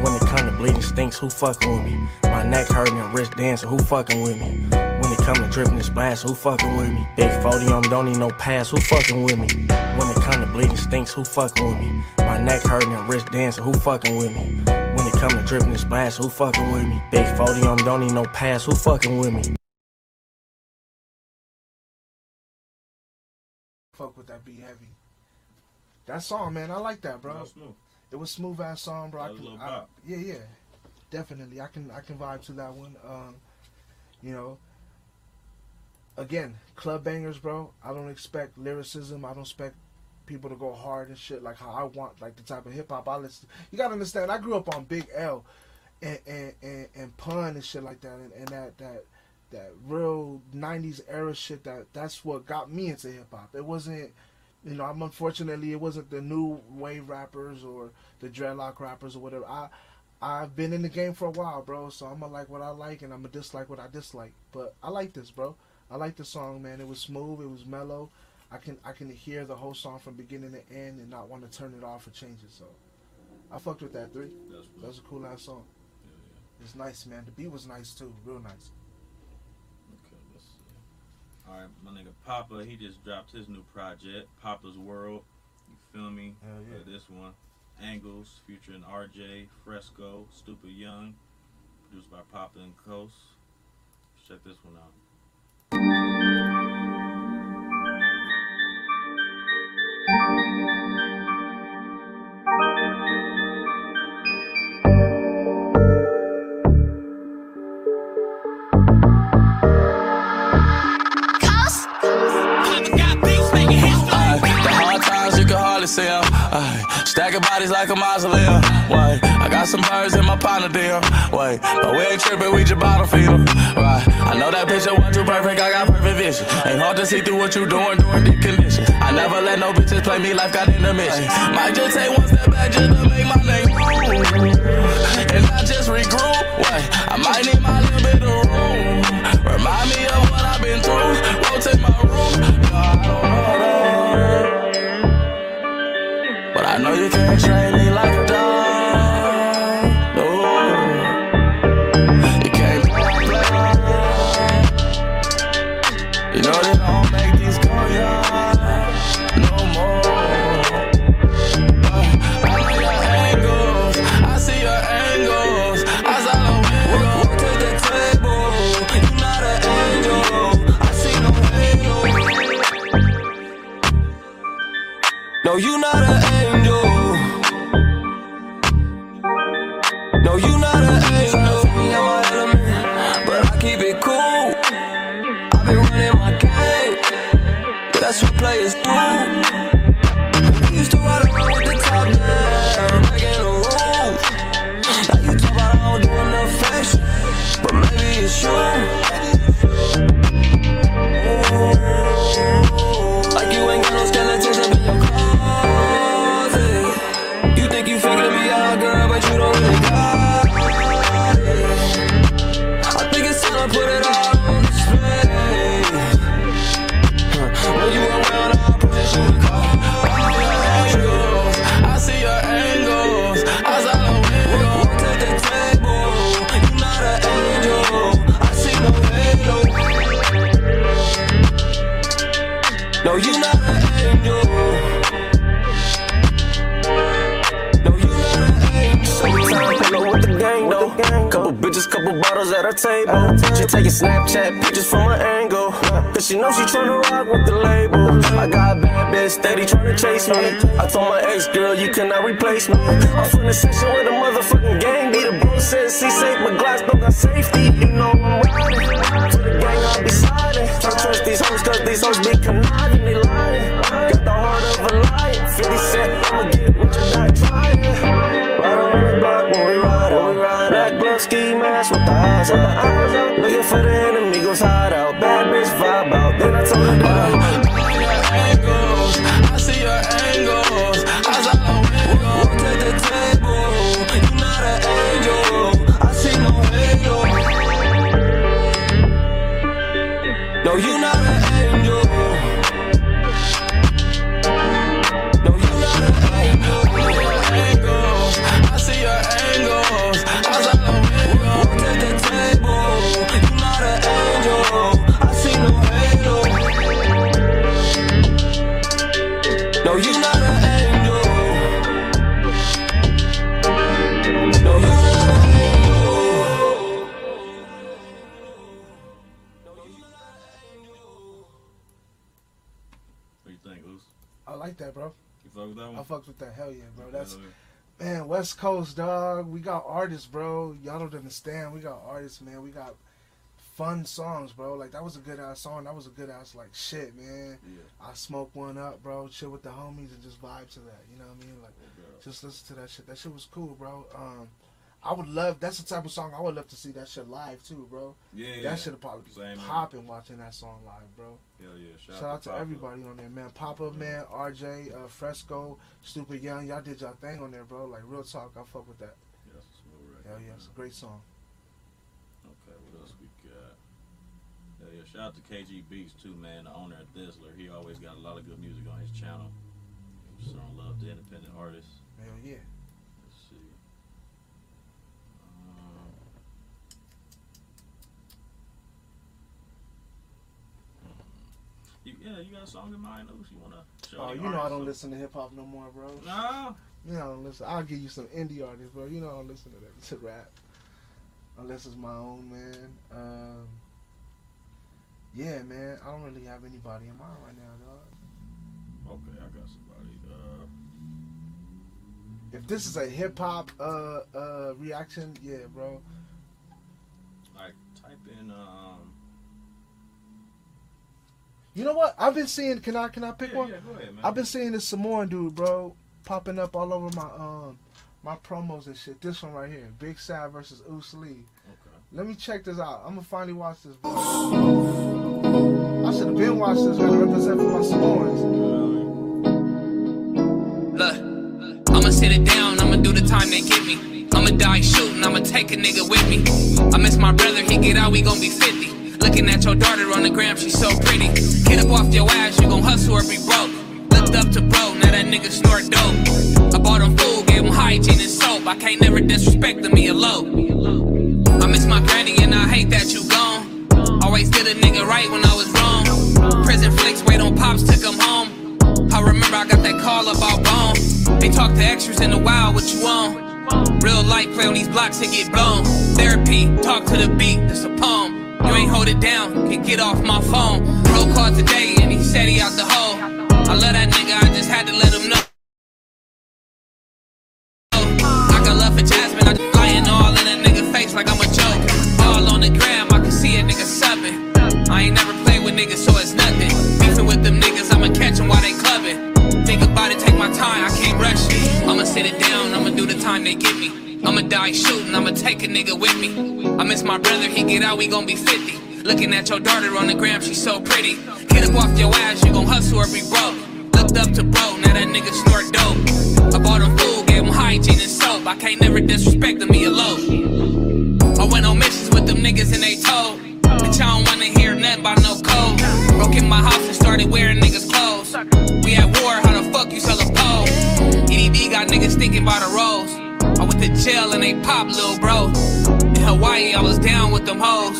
When it come to bleeding stinks, who fucking with me? My neck hurting and wrist dancing, who fucking with me? When it come to dripping and splash, who fucking with me? Big 40 on me, don't need no pass, who fucking with me? When it come to bleeding stinks, who fucking with me? My neck hurting and wrist dancing, who fucking with me? When it come to dripping and splash, who fucking with me? Big 40 on me, don't need no pass, who fucking with me? Fuck with that beat heavy. That song, man, I like that, bro. It was smooth ass song, bro. Yeah, definitely. I can vibe to that one. You know, again, club bangers, bro. I don't expect lyricism. I don't expect people to go hard and shit like how I want, like the type of hip hop I listen to. You gotta understand, I grew up on Big L and Pun and shit like that, and that real 90s era shit, that's what got me into hip hop. It wasn't, you know, unfortunately, it wasn't the new wave rappers or the dreadlock rappers or whatever. I've been in the game for a while, bro, so I'm gonna like what I like and I'm gonna dislike what I dislike. But I like this, bro. I like the song, man. It was smooth, it was mellow. I can hear the whole song from beginning to end and not want to turn it off or change it, so I fucked with that 3. That was a cool ass song. Yeah, yeah. It's nice, man. The beat was nice too, real nice. Alright, my nigga Papa, he just dropped his new project, Papa's World. You feel me? Hell yeah. This one, Angles, featuring RJ, Fresco, Stupid Young, produced by Papa and Coast. Check this one out. Stacking bodies like a mausoleum. Wait, I got some birds in my partner deal. Wait, but we ain't tripping, we just bottle feed them. Right, I know that picture wasn't too perfect, I got perfect vision. Ain't hard to see through what you doing during deep conditions. I never let no bitches play me, life got intermission. Might just take one step back just to make my name move. And I just regroup. Wait, I might need my little bit of room. Remind me of what I've been through. Rotate my room. No, I don't know. I know you can't train me like a dog. No, you can't play. You know they don't make these call y'all no more. I know your angles, I see your angles. I saw the window. Look at the table. You're not an angel. I see no halo. No, you're not an angel. That's what players do. You used to ride around with the top down, breaking the rules. Now you talk about I don't do enough flex, but maybe it's you. Like you ain't got no skeletons up in your closet. You think you figured me out, girl, but you don't really got it. I think it's time to put it all on display. When you around, I'll push you. I see your angles. I saw the window. Look at the table. You're not an angel. I see no halo. No, you're not an angel. No, you're not an angel. Summertime pillow with the gang, though. Couple bitches, couple bottles at her table. She taking Snapchat pictures from an angle. Cause she know she tryna rock with the label. I got a bad bitch steady tryna chase me. I told my ex girl you cannot replace me. I'm from the section with a motherfucking gang. Be the bro says she safe, but glass don't got safety. You know I'm riding to the gang I'll be sliding. I trust these hoes cause these hoes be conniving, they lying. Got the heart of a lion. 50 cent, I'ma get what you're not trying. Ride on the block when we ride out. Black glove ski mask with the eyes out. Looking for the enemy, goes hide out. Bad bitch vibe out, then I told her down. I see your angles, I saw the window. Look at the table, you're not an angel. I see no halo. No, you're not an angel. like that, bro. You fuck with that one? I fucked with that. Hell yeah, bro. That's, man, West Coast, dog. We got artists, bro. Y'all don't understand. We got artists, man. We got fun songs, bro. Like, that was a good-ass song. That was a good-ass, like, shit, man. Yeah. I smoke one up, bro. Chill with the homies and just vibe to that. You know what I mean? Like, just listen to that shit. That shit was cool, bro. I would love, that's the type of song I would love to see that shit live too, bro. Yeah. That shit'll probably be popping watching that song live, bro. Hell yeah. Shout out to Papa. Everybody on there, man. Papa, man, RJ, Fresco, Stupid Young. Y'all did y'all thing on there, bro. Like, real talk, I fuck with that. Yeah, that's a smooth record. Hell yeah, it's a great song. Okay, what else we got? Hell yeah, shout out to KG Beats too, man, the owner of Thizzler. He always got a lot of good music on his channel. So I love the independent artists. Hell yeah. You got a song in mind, Oose? You wanna show me? Oh, you know I don't listen to hip hop no more, bro. No. You know I don't listen. I'll give you some indie artists, bro. You know I don't listen to rap, unless it's my own, man. Yeah, man. I don't really have anybody in mind right now, dog. Okay, I got somebody. If this is a hip hop reaction, yeah, bro. Like, type in You know what? I've been seeing. Can I pick one? Yeah, go ahead, man. I've been seeing this Samoan dude, bro, popping up all over my my promos and shit. This one right here, Big Sad versus Oose Lee. Okay. Let me check this out. I'm gonna finally watch this, bro. I should have been watching this when I represent for my Samoans. Look, I'ma sit it down. I'ma do the time they give me. I'ma die shooting. I'ma take a nigga with me. I miss my brother. He get out. We gon' be 50. Looking at your daughter on the gram, she's so pretty. Get up off your ass, you gon' hustle or be broke. Looked up to bro, now that nigga snort dope. I bought him food, gave him hygiene and soap. I can't never disrespect him, he alone. I miss my granny and I hate that you gone. Always did a nigga right when I was wrong. Prison flicks, wait on pops, took him home. I remember I got that call about bone. They talk to extras in the wild, what you on? Real life, play on these blocks and get blown. Therapy, talk to the beat, it's a poem. You ain't hold it down, can get off my phone. Roll call today and he said he out the hole. I love that nigga, I just had to let him know. I got love for Jasmine, I just lying all in a nigga face like I'm a joke. All on the gram, I can see a nigga subbing. I ain't never played with niggas, so it's nothing. Beefing with them niggas, I'ma catch them while they clubbing. Think about it, take my time, I can't rush it. I'ma sit it down, I'ma do the time they give me. I'ma die shooting, I'ma take a nigga with me. I miss my brother, he get out, we gon' be 50. Looking at your daughter on the gram, she's so pretty. Get up off your ass, you gon' hustle or be broke. Looked up to bro, now that nigga snort dope. I bought him food, gave him hygiene and soap. I can't never disrespect him, he alone. I went on missions with them niggas and they told. Bitch, I don't wanna hear nothing by no code. Broke in my house and started wearing niggas' clothes. We at war, how the fuck you sell a pole? EDD got niggas thinking by the rolls. I went to jail and they pop little bro. In Hawaii, I was down with them hoes.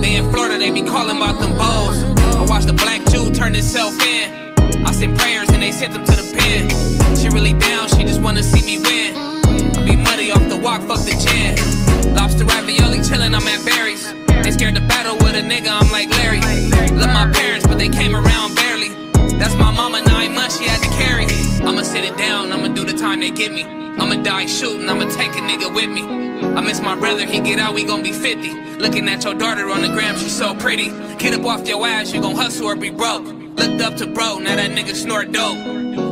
They in Florida, they be calling about them bows. I watched a black Jew turn himself in. I sent prayers and they sent them to the pen. She really down, she just wanna see me win. I be muddy off the walk, fuck the gin. Lobster ravioli chillin', I'm at Barry's. They scared to battle with a nigga, I'm like Larry. Love my parents, but they came around barely. That's my mama, 9 months, she had to carry. I'ma sit it down, I'ma do the time they give me. I'ma die shooting, I'ma take a nigga with me. I miss my brother, he get out, we gon' be 50. Looking at your daughter on the gram, she's so pretty. Get up off your ass, you gon' hustle or be broke. Looked up to bro, now that nigga snort dope.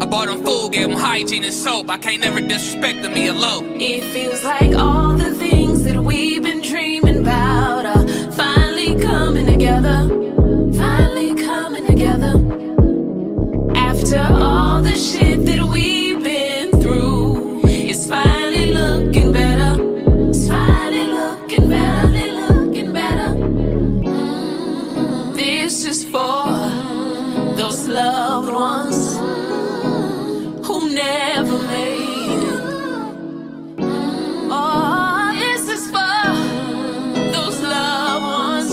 I bought him food, gave him hygiene and soap. I can't never disrespect him, he alone. It feels like all the things that we've been dreaming about are finally coming together. Finally coming together. After all the shit that we've been through, it's finally looking better. It's finally looking better. Finally looking better. This is for those loved ones who never made it. Oh, this is for those loved ones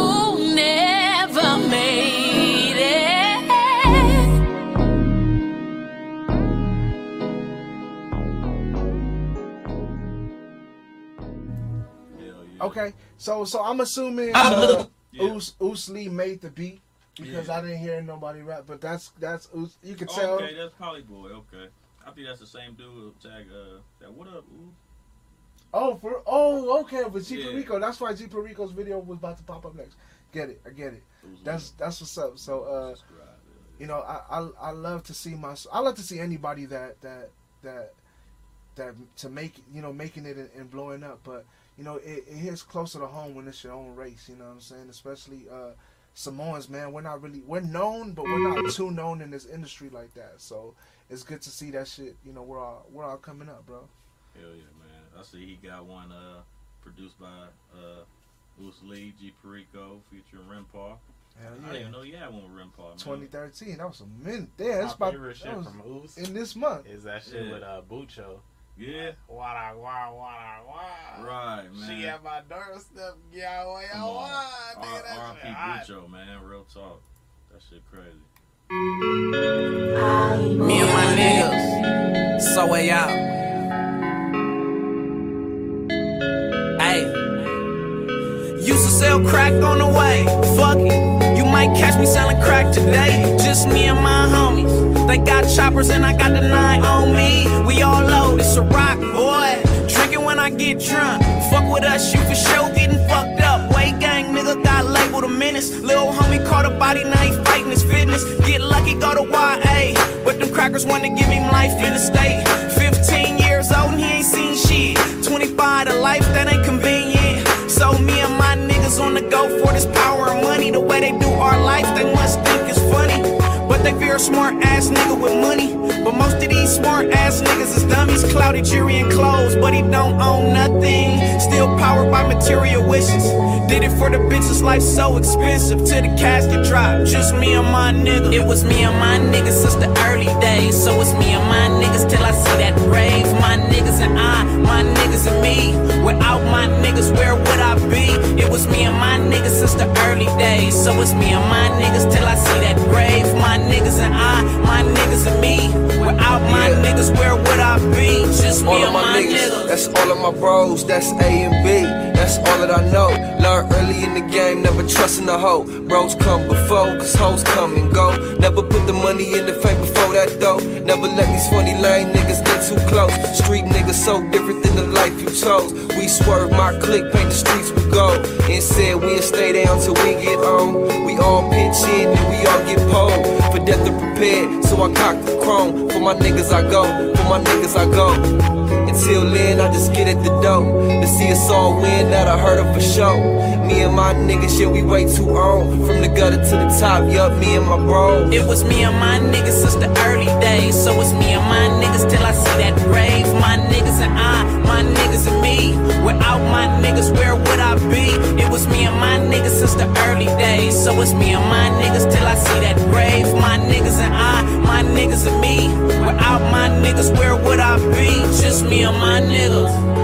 who never made it. Okay, so I'm assuming Oose Lee made the beat. because I didn't hear nobody rap. But that's you can tell. Okay, that's Polly Boy. Okay, I think that's the same dude who tag that what up. Ooh. Okay, but G Perico. That's why G Perico's video was about to pop up next. Get it? I get it. That's what's up. So you know, I love to see I love to see anybody that to make, you know, making it and blowing up. But you know, it hits closer to home when it's your own race. You know what I'm saying? Especially Samoans, man. We're known, but we're not too known in this industry like that. So it's good to see that shit. You know, we're all coming up, bro. Hell yeah, man. I see he got one produced by Oose Lee, G Perico, featuring Rempaw. Hell yeah. I didn't even know you had one with Rempaw, man. 2013. That was a minute. Yeah, that's my favorite shit from Oose. In this month. Is that shit with Bucho. Yeah. Wada, wada, wada, wada. Right, man. She at my doorstep. Yeah, R.I.P. Bucho, man. Real talk. That shit crazy. Me and my niggas. So way out. Used to sell crack on the way, fuck it, you might catch me selling crack today. Just me and my homies, they got choppers and I got the 9 on me. We all loaded, it's a rock, boy, drinking when I get drunk. Fuck with us, you for sure getting fucked up. Way gang nigga got labeled a menace. Little homie caught a body, now he fighting his fitness. Get lucky, go to YA, but them crackers wanna give him life in the state. 15 years old and he ain't seen shit. 25 to life, that ain't convenient. So me and my niggas on the go for this power and money. The way they do our life, they must think it's funny. But they fear a smart ass nigga with money. But most of these smart ass niggas is dummies. Cloudy, jury, and clothes, but he don't own nothing. Still powered by material wishes. Did it for the bitches, life so expensive. Till the casket drop, just me and my nigga. It was me and my niggas since the early days. So it's me and my niggas till I see that rave. My niggas and I, my niggas and me. Without my niggas, where would I be? It was me and my niggas since the early days. So it's me and my niggas till I see that rave. My niggas and I, my niggas and me. Without my niggas, where would I be? Just all me and my niggas. That's all of my bros, that's A and B. That's all that I know. Learn early in the game, never trusting a hoe. Bros come before, cause hoes come and go. Never put the money in the fame before that though. Never let these funny lame niggas get too close. Street niggas so different than the life you chose. We swerve, my clique, paint the streets with gold. And said we'll stay down till we get on. We all pitch in and we all get pulled. For death to prepare, so I cock the chrome. For my niggas I go, for my niggas I go. Until then, I just get at the door. To see a song win, that I heard of for sure. Me and my niggas, yeah, we way too on. From the gutter to the top, yup, me and my bros. It was me and my niggas since the early days. So it's me and my niggas till I see that rave. My niggas and I, my niggas and me. Without my niggas, where would I be? It was me and my niggas since the early days. So it's me and my niggas till I see that rave. My niggas and I, my niggas and me. Without my niggas, where would I be? Just me and my niggas.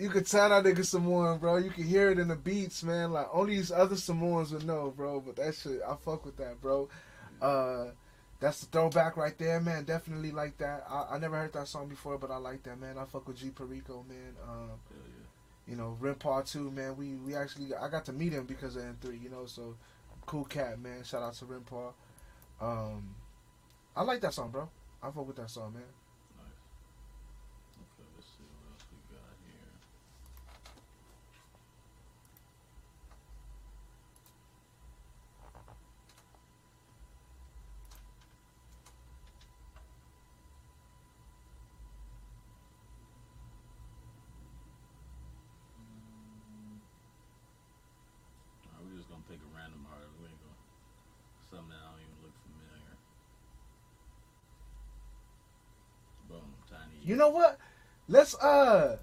You could tell that nigga Samoan, bro. You can hear it in the beats, man. Like, only these other Samoans would know, bro. But that shit, I fuck with that, bro. That's the throwback right there, man. Definitely like that. I never heard that song before, but I like that, man. I fuck with G Perico, man. You know, Rempaw too, man. We actually, I got to meet him because of N3, you know. So, cool cat, man. Shout out to Rempaw. I like that song, bro. I fuck with that song, man. You know what? Let's after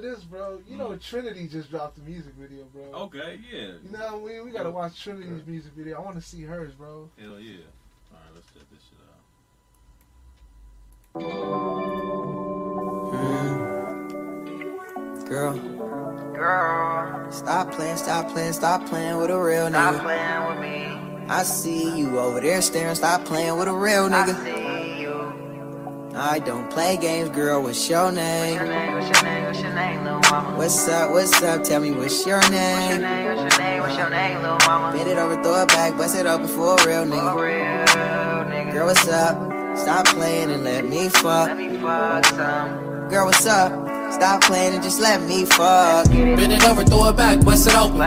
this, bro. You know Trinity just dropped the music video, bro. Okay, yeah. You know what I mean? We gotta watch Trinity's music video. I want to see hers, bro. Hell yeah. Alright, let's cut this shit out. Girl, stop playing with a real nigga. Stop playing with me. I see you over there staring. Stop playing with a real nigga. I see you. I don't play games, girl. What's your name? What's your name, little mama? What's up? Tell me what's your name? What's your name, little mama? Bend it over, throw it back, bust it open for a real nigga. For a real nigga. Girl, what's up? Stop playing and let me fuck. Let me fuck some. Girl, what's up? Stop playing and just let me fuck. Bend it over, throw it back, bust it open.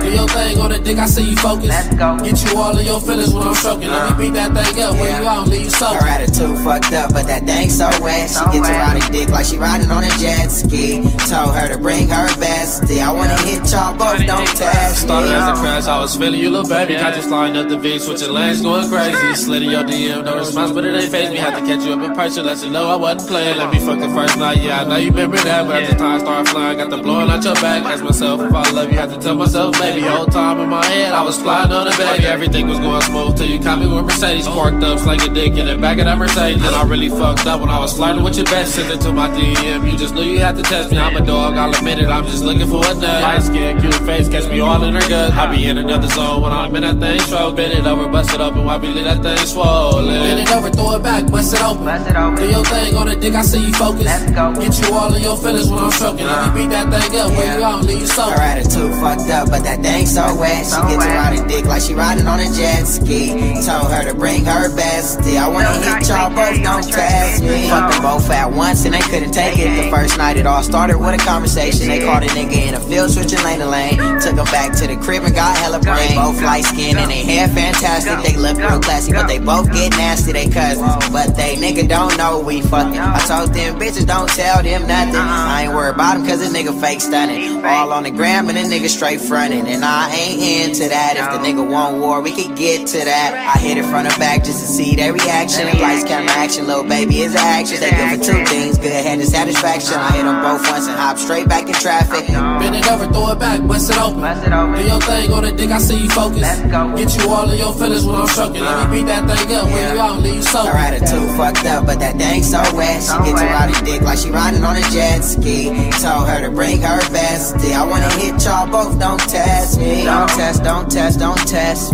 Do your thing on the dick, I see you focus. Let's go. Get you all of your feelings when I'm stroking. Let me beat that thing up when you out, leave you soaking. Her attitude fucked up, but that thing so wet. She gets her out of dick like she riding on a jet ski. Told her to bring her bestie. I wanna hit y'all both, don't test me. Started as a crash, I was feeling you, little baby. Got you flying up the V, switching lanes, going crazy. Slid in your DM, no response, but it ain't phase me. Had to catch you up in person, let you know I wasn't playing. Let me fuck the first night, yeah, I know you been ready. But after time started flying, got the blowing out your back. Ask myself if I love you, had to tell myself maybe. Whole time in my head, I was flying on the bag. Everything was going smooth till you caught me with Mercedes. Parked up, slinging dick in the back of that Mercedes. Then I really fucked up when I was flirting with your best. Send it to my DM, you just knew you had to test me. I'm a dog, I'll admit it, I'm just looking for a nut. Light skin, cute face, catch me all in her gut. I be in another zone when I'm in that thing stroke. Bend it over, bust it open, why be lit that thing swollen? Bend it over, throw it back, bust it open. Do your thing on the dick, I see you focus. Let's go. Get you all in your feelings when I'm stroking. Let me beat that thing up when you out, leave you soaking. Her attitude fucked up, but that thing so wet. She gets her out of dick like she riding on a jet ski. Told her to bring her bestie. I wanna hit y'all both, don't test me. Fucked them both at once and they couldn't take it. The first night it all started with a conversation. They caught a nigga in a field switching lane to lane. Took him back to the crib and got hella brain. Both light skin and they hair fantastic. They look real classy, but they both get nasty. They cousins, but they nigga don't know we fucking. I told them bitches don't tell them nothing. I ain't worried about him cause this nigga fake stunning. All on the gram and this nigga straight frontin'. And I ain't into that. If the nigga want war, we could get to that. I hit it from the back just to see their reaction. If lights, camera, action, little baby is an action. They good for two things, good head and satisfaction. I hit them both once and hop straight back in traffic. Bend it over, throw it back, bust it open. Do your thing on the dick, I see you focus. Get you all of your feelings when I'm stroking. Let me beat that thing up when you out, leave you soaking. Her attitude fucked up, but that thing so wet. She gets her out of dick like she riding on a jet ski. Told her to bring her bestie. I wanna hit y'all both, don't test me. Don't test me. Don't test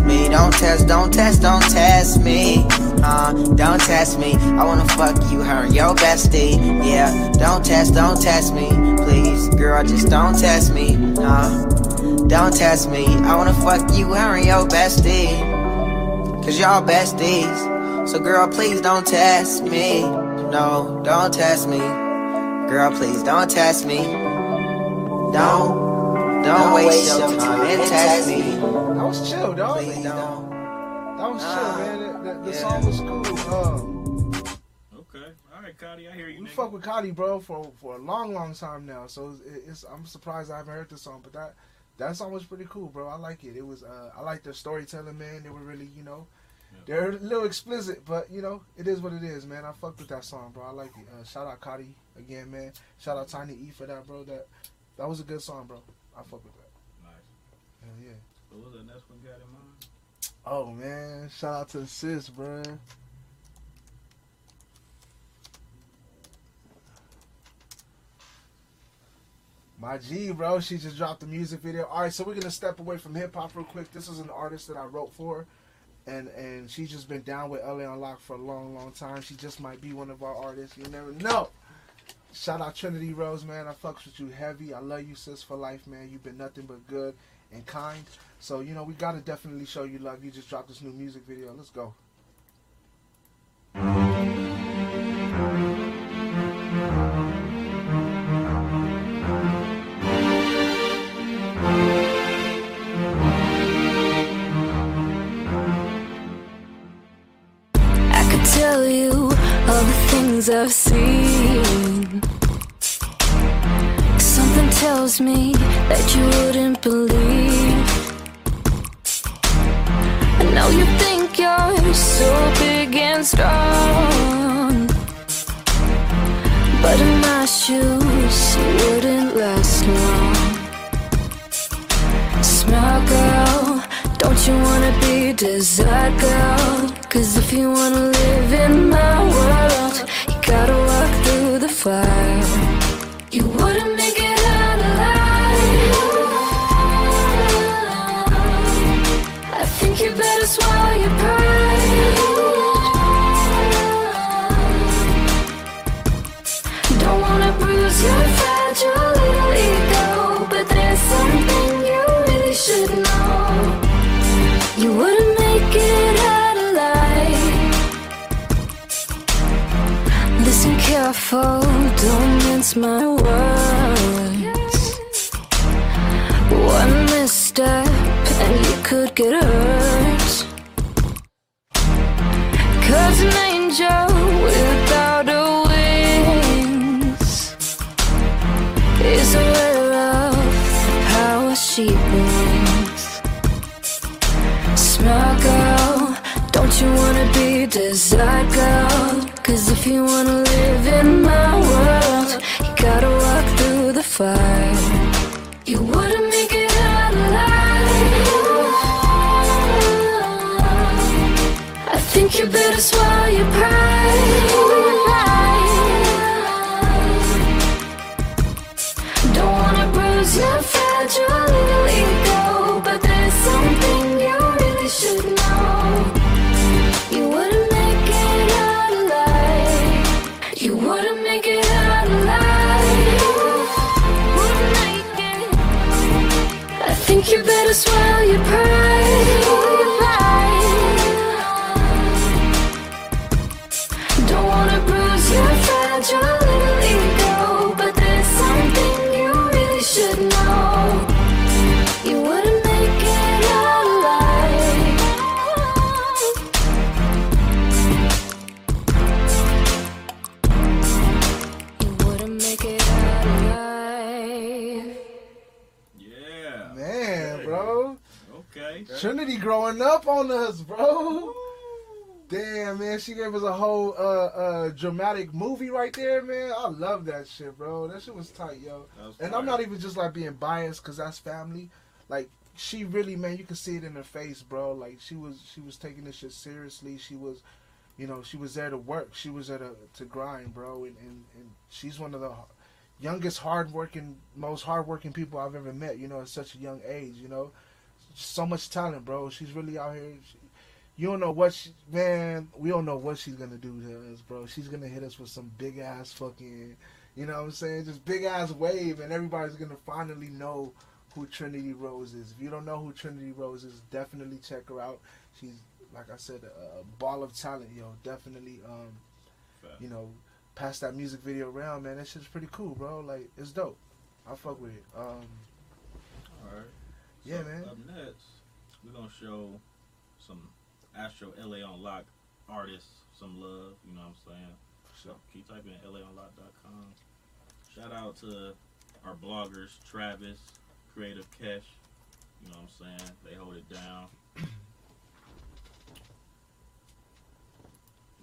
me. Don't test me. I wanna fuck you, her and your bestie. Yeah, don't test me. Please, girl, just don't test me. Don't test me. I wanna fuck you, her and your bestie. Cause y'all besties. So girl, please don't test me. No, don't test me. Girl, please don't test me. Don't waste your time and test me. That was chill, dog. Please don't. That was chill, man. The song was cool. Okay, all right, Cotty, I hear you. We fuck with Cotty, bro, for a long time now. So I'm surprised I haven't heard this song, but that song was pretty cool, bro. I like it. It was I like the storytelling, man. They were really, you know. They're a little explicit, but, you know, it is what it is, man. I fucked with that song, bro. I like it. Shout out Cotty again, man. Shout out Tiny E for that, bro. That was a good song, bro. I fuck with that. Nice. Hell yeah. So what was the next one you got in mind? Oh, man. Shout out to Sis, bro. My G, bro. She just dropped the music video. All right, so we're going to step away from hip-hop real quick. This is an artist that I wrote for. And she's just been down with LA On Lock for a long time. She just might be one of our artists. You never know. Shout out Trinity Rose, man. I fucks with you heavy. I love you, sis, for life, man. You've been nothing but good and kind. So, you know, we got to definitely show you love. You just dropped this new music video. Let's go. Tell you all the things I've seen. Something tells me that you wouldn't believe. I know you think you're so big and strong, but in my shoes, you wouldn't last long. Smart girl, don't Don't you wanna be a desired girl? Cause if you wanna live in my world, you gotta walk through the fire. You wouldn't make it out alive. I think you better swallow your pride. Don't wanna bruise your fragile little ego, but there's something you really should know. You wouldn't make it out alive. Listen careful, don't mince my words. One misstep and you could get hurt. Cause an angel without a wings is aware of the power she brings. Smart girl, don't you wanna be a desired girl? Cause if you wanna live in my world, you gotta walk through the fire. You wouldn't make it out alive. I think you better swallow your pride. Don't wanna bruise your fragile little ego, but there's something you should know. You wouldn't make it out alive. You wouldn't make it out alive. Wouldn't make it. I think you better swallow your pride. Don't wanna bruise your fragile little ego, but there's something you really should know. You wouldn't. Trinity growing up on us, bro. Damn, man. She gave us a whole dramatic movie right there, man. I love that shit, bro. That shit was tight, yo. And I'm not even just, like, being biased because that's family. Like, she really, man, you could see it in her face, bro. Like, she was taking this shit seriously. She was, you know, she was there to work. She was there to grind, bro. And she's one of the youngest, hardworking, most hardworking people I've ever met, you know, at such a young age, you know. So much talent, bro. She's really out here. You don't know what she... Man, we don't know what she's going to do to us, bro. She's going to hit us with some big-ass fucking... You know what I'm saying? Just big-ass wave, and everybody's going to finally know who Trinity Rose is. If you don't know who Trinity Rose is, definitely check her out. She's, like I said, a ball of talent, yo. Definitely, you know, pass that music video around, man. That shit's pretty cool, bro. Like, it's dope. I fuck with it. All right. Yeah, man. Up next, we're going to show some Astro LA On Lock artists some love. You know what I'm saying? So keep typing in LAOnLock.com. Shout out to our bloggers, Travis, Creative Kesh. You know what I'm saying? They hold it down.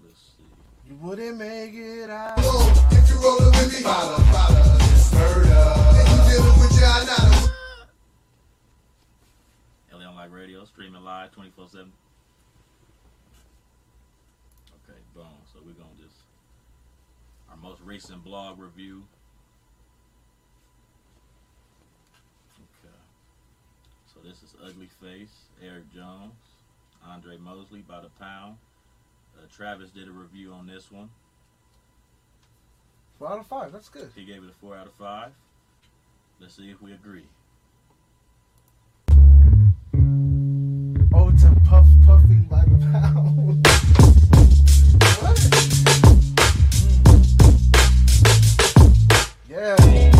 Let's see. You wouldn't make it out. Oh, if you rollin' with me, bada, it's murder. If you dealin' with y'all, not a... LA On Lock Radio, streaming live 24/7. Okay, boom. So we're gonna just our most recent blog review. Okay. So this is Ugly Face, Eric Jones, Andre Mosley by the pound. Travis did a review on this one. 4 out of 5. That's good. He gave it a 4 out of 5. Let's see if we agree. To puff puffing by the pound. What? Yeah.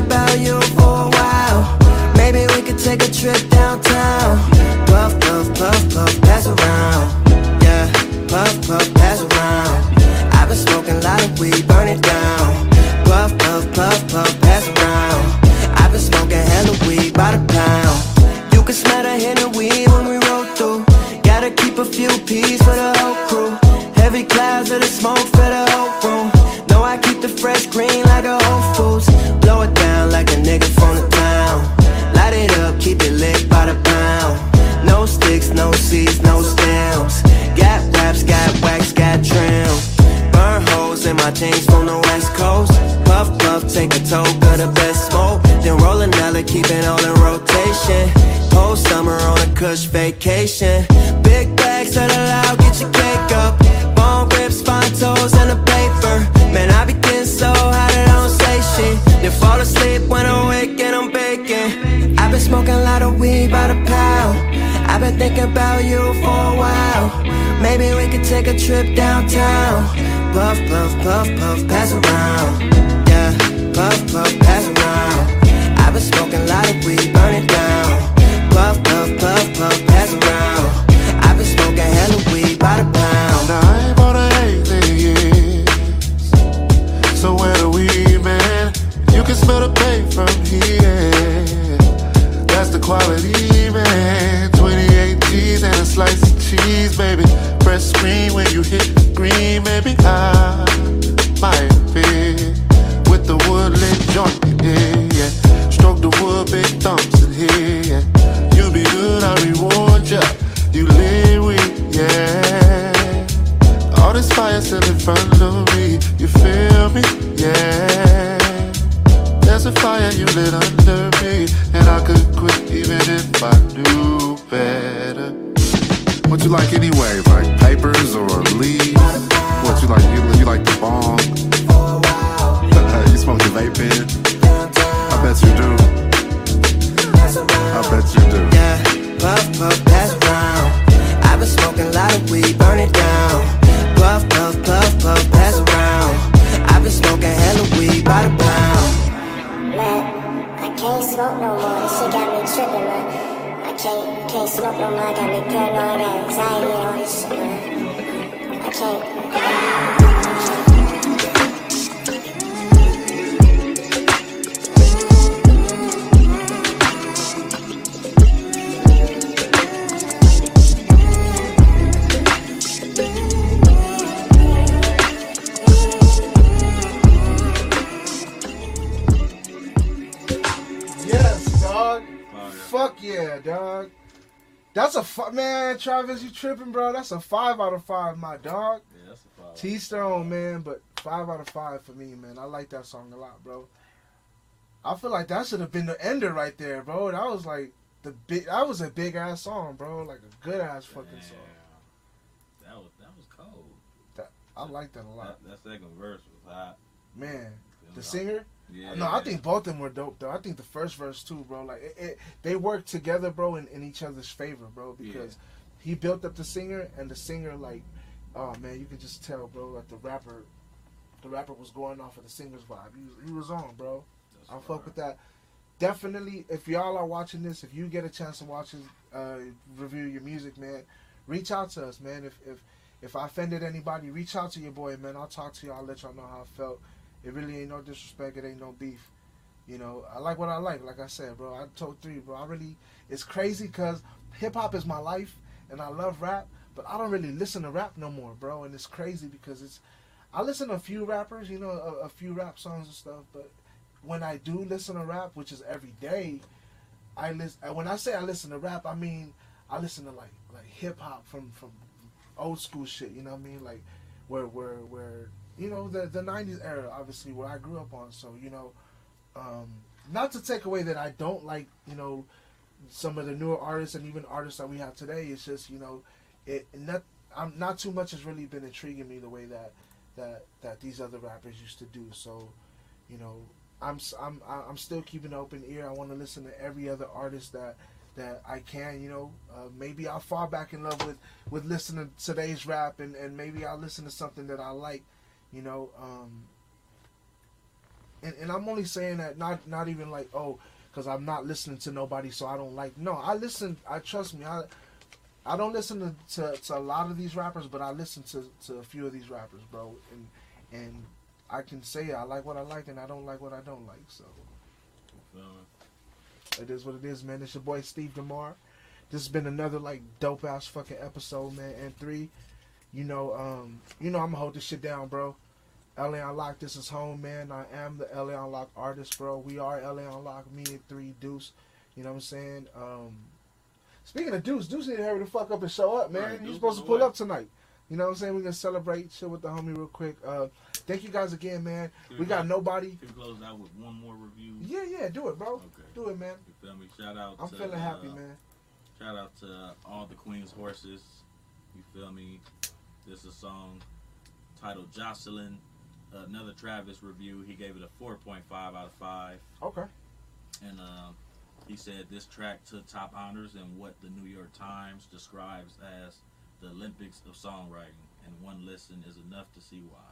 About you for chronic, we burn it down. Puff, puff, puff, puff, pass around. I've been smoking hella weed by the pound. You can smell the hint of weed when we roll through. Gotta keep a few P's for the whole crew. Heavy clouds of the smoke for the whole room. No, I keep the fresh green like a Whole Foods. Blow it down like a nigga from the town. Light it up, keep it lit by the pound. No sticks, no seeds, no stems. Got raps, got wax, got trim. Burn holes in my jeans from the West Coast. Puff, puff, take a toke of the best smoke. Then roll another, keep it all in rotation. Whole summer on a cush vacation. Big bags that allow, get your cake up. Bone rips, fine toes, and a paper. Man, I be getting so hot I don't say shit. Then fall asleep when I'm awake and I'm baking. I've been smoking a lot of weed by the pound. I've been thinking about you for a while. Maybe we could take a trip downtown. Puff, puff, puff, puff, pass around. Yeah, puff, puff, pass around. I've been smoking a lot of weed, burn it down. Puff, puff, puff, puff, pass around. I've been smoking hella weed by the pound. Now I ain't bought an eighth in years. So where the weed, man? You can smell the paint from here. That's the quality, man. 28 G's and a slice of cheese, baby. Press screen when you hit the green, baby. I might be with the wood lit joint in here, yeah. Stroke the wood, big thumps in here, yeah. You be good, I reward ya. You live with, yeah. All this fire still in front of me, you feel me, yeah. There's a fire you lit under me, and I could quit even if I knew better. What you like anyway, like papers or leaves? What you like, you like the bong? You smoke the vape in? I bet you do. I bet you do. Yeah, puff, puff, pass around. I've been smoking a lot of weed, burn it down. Puff, puff, puff, puff, pass around. I've been smoking hella weed by the pound. Man, I can't smoke no more, this shit got me trippin', man. I can't smoke no more, I got me paranoid, anxiety, and all this shit, man. I can't. Fuck yeah, dog. That's a man, Travis, you tripping, bro. That's a 5 out of 5, my dog. Yeah, that's a 5. T-Stone, man, but 5 out of 5 for me, man. I like that song a lot, bro. I feel like that should have been the ender right there, bro. That was like the big. That was a big ass song, bro. Like a good ass fucking song. That was cold. I like that a lot. That second verse was hot, man. The singer. Yeah, no, I think both of them were dope, though. I think the first verse, too, bro. Like, they worked together, bro, in each other's favor, bro, because he built up the singer, and the singer, like, oh, man, you could just tell, bro, like, the rapper was going off of the singer's vibe. He was on, bro. That's I fuck with that. Definitely, if y'all are watching this, if you get a chance to watch this, review your music, man, reach out to us, man. If I offended anybody, reach out to your boy, man. I'll talk to y'all. I'll let y'all know how I felt. It really ain't no disrespect. It ain't no beef. You know, I like what I like. Like I said, bro, I told 3, bro. It's crazy because hip-hop is my life, and I love rap, but I don't really listen to rap no more, bro. And it's crazy because I listen to a few rappers, you know, a few rap songs and stuff, but when I do listen to rap, which is every day, when I say I listen to rap, I mean I listen to, like hip-hop from old school shit, you know what I mean? Like, where you know, the 90s era, obviously, where I grew up on. So, you know, not to take away that I don't like, you know, some of the newer artists and even artists that we have today. It's just, you know, not too much has really been intriguing me the way that these other rappers used to do. So, you know, I'm still keeping an open ear. I want to listen to every other artist that I can, you know. Maybe I'll fall back in love with listening to today's rap, and maybe I'll listen to something that I like. You know, and I'm only saying that not even like, oh, because I'm not listening to nobody, so I don't like. No, I listen. Trust me. I don't listen to a lot of these rappers, but I listen to a few of these rappers, bro. And and I can say I like what I like and I don't like what I don't like. So it is what it is, man. It's your boy Steve DeMar. This has been another like dope ass fucking episode, man. N3, you know I'm gonna hold this shit down, bro. LA On Lock, this is home, man. I am the LA On Lock artist, bro. We are LA On Lock, me and 3 Deuce. You know what I'm saying? Speaking of Deuce, Deuce need to hurry the fuck up and show up, man. Right, you're supposed to pull up tonight. You know what I'm saying? We're going to celebrate shit with the homie real quick. Thank you guys again, man. We got nobody. Can we close out with one more review? Yeah, do it, bro. Okay. Do it, man. You feel me? Shout out I'm to... I'm feeling happy, man. Shout out to all the Queen's horses. You feel me? This is a song titled Jocelyn, another Travis review. He gave it a 4.5 out of 5. Okay. And he said this track took top honors in what the New York Times describes as the Olympics of songwriting, and one listen is enough to see why.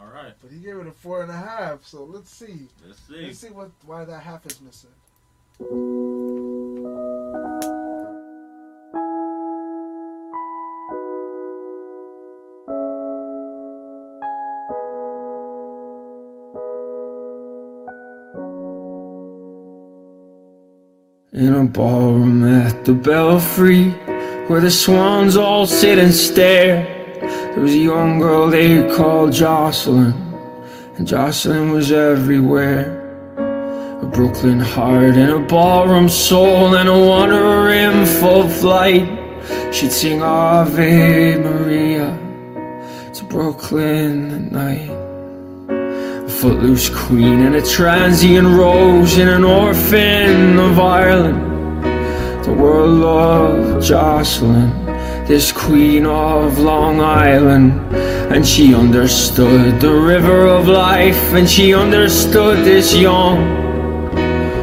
All right. But he gave it a 4.5, so let's see. Let's see why that half is missing. In a ballroom at the Belfry, where the swans all sit and stare, there was a young girl they called Jocelyn, and Jocelyn was everywhere. A Brooklyn heart and a ballroom soul and a wanderer in full flight. She'd sing Ave Maria to Brooklyn at night. Footloose queen and a transient rose and an orphan of Ireland. The world loved Jocelyn, this queen of Long Island. And she understood the river of life, and she understood this young.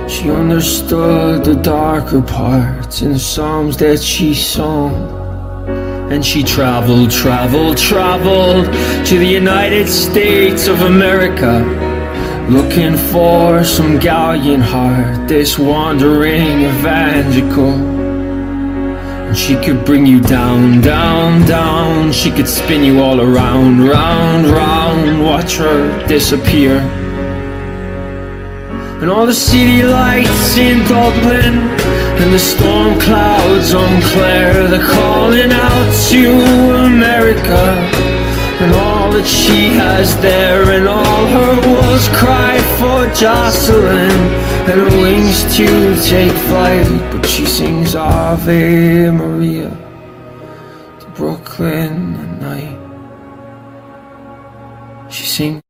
She understood the darker parts in the psalms that she sung. And she traveled to the United States of America, looking for some galleon heart, this wandering evangelical. And she could bring you down, she could spin you all around, round, watch her disappear. And all the city lights in Dublin and the storm clouds on Clare, they're calling out to America, and all that she has there and all her walls cry for Jocelyn, and her wings to take flight, but she sings Ave Maria to Brooklyn at night. She sings.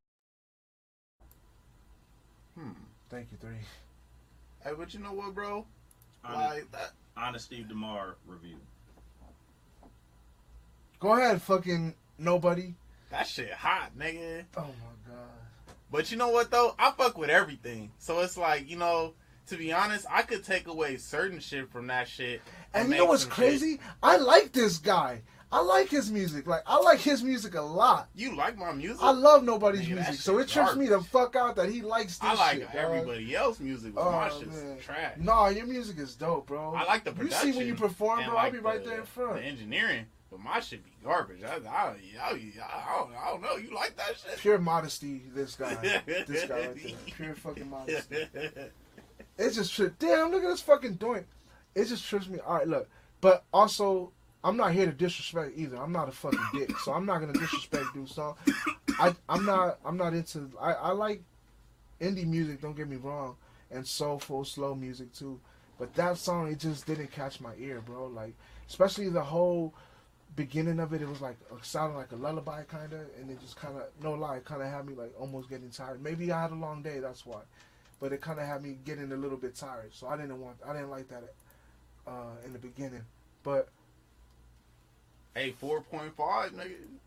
Thank you, 3. Hey, but you know what, bro? Honest Steve DeMar review. Go ahead, fucking nobody. That shit hot, nigga. Oh my god. But you know what though? I fuck with everything. So it's like, you know, to be honest, I could take away certain shit from that shit. And you know what's crazy? Shit. I like this guy. I like his music. Like, I like his music a lot. You like my music? I love nobody's music. So it trips me the fuck out that he likes this shit. I like everybody else's music, but my shit's trash. No, your music is dope, bro. I like the production. You see when you perform, bro, I'll be right there in front. The engineering, but my shit be garbage. I don't know. You like that shit? Pure modesty, this guy. This guy right there. Pure fucking modesty. It just tripped. Damn, look at this fucking doink. It just trips me. All right, look. But also... I'm not here to disrespect either. I'm not a fucking dick, so I'm not gonna disrespect Deuce. So I'm not into. I like indie music. Don't get me wrong, and soulful, slow music too. But that song, it just didn't catch my ear, bro. Like, especially the whole beginning of it. It was like sounding like a lullaby kind of, and it just kind of, no lie, kind of had me like almost getting tired. Maybe I had a long day, that's why. But it kind of had me getting a little bit tired, so I didn't like that in the beginning, but. Hey, 4.5, nigga. Hey,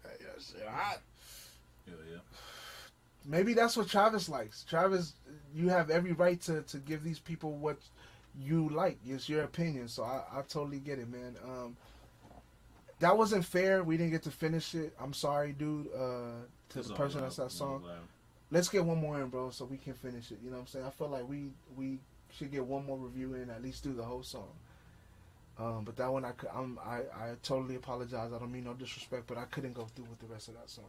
that shit hot. Hell yeah. Maybe that's what Travis likes. Travis, you have every right to give these people what you like. It's your opinion, so I totally get it, man. That wasn't fair. We didn't get to finish it. I'm sorry, dude, to the person that's that song. Let's get one more in, bro, so we can finish it. You know what I'm saying? I feel like we should get one more review in, at least do the whole song. But that one, I totally apologize. I don't mean no disrespect, but I couldn't go through with the rest of that song.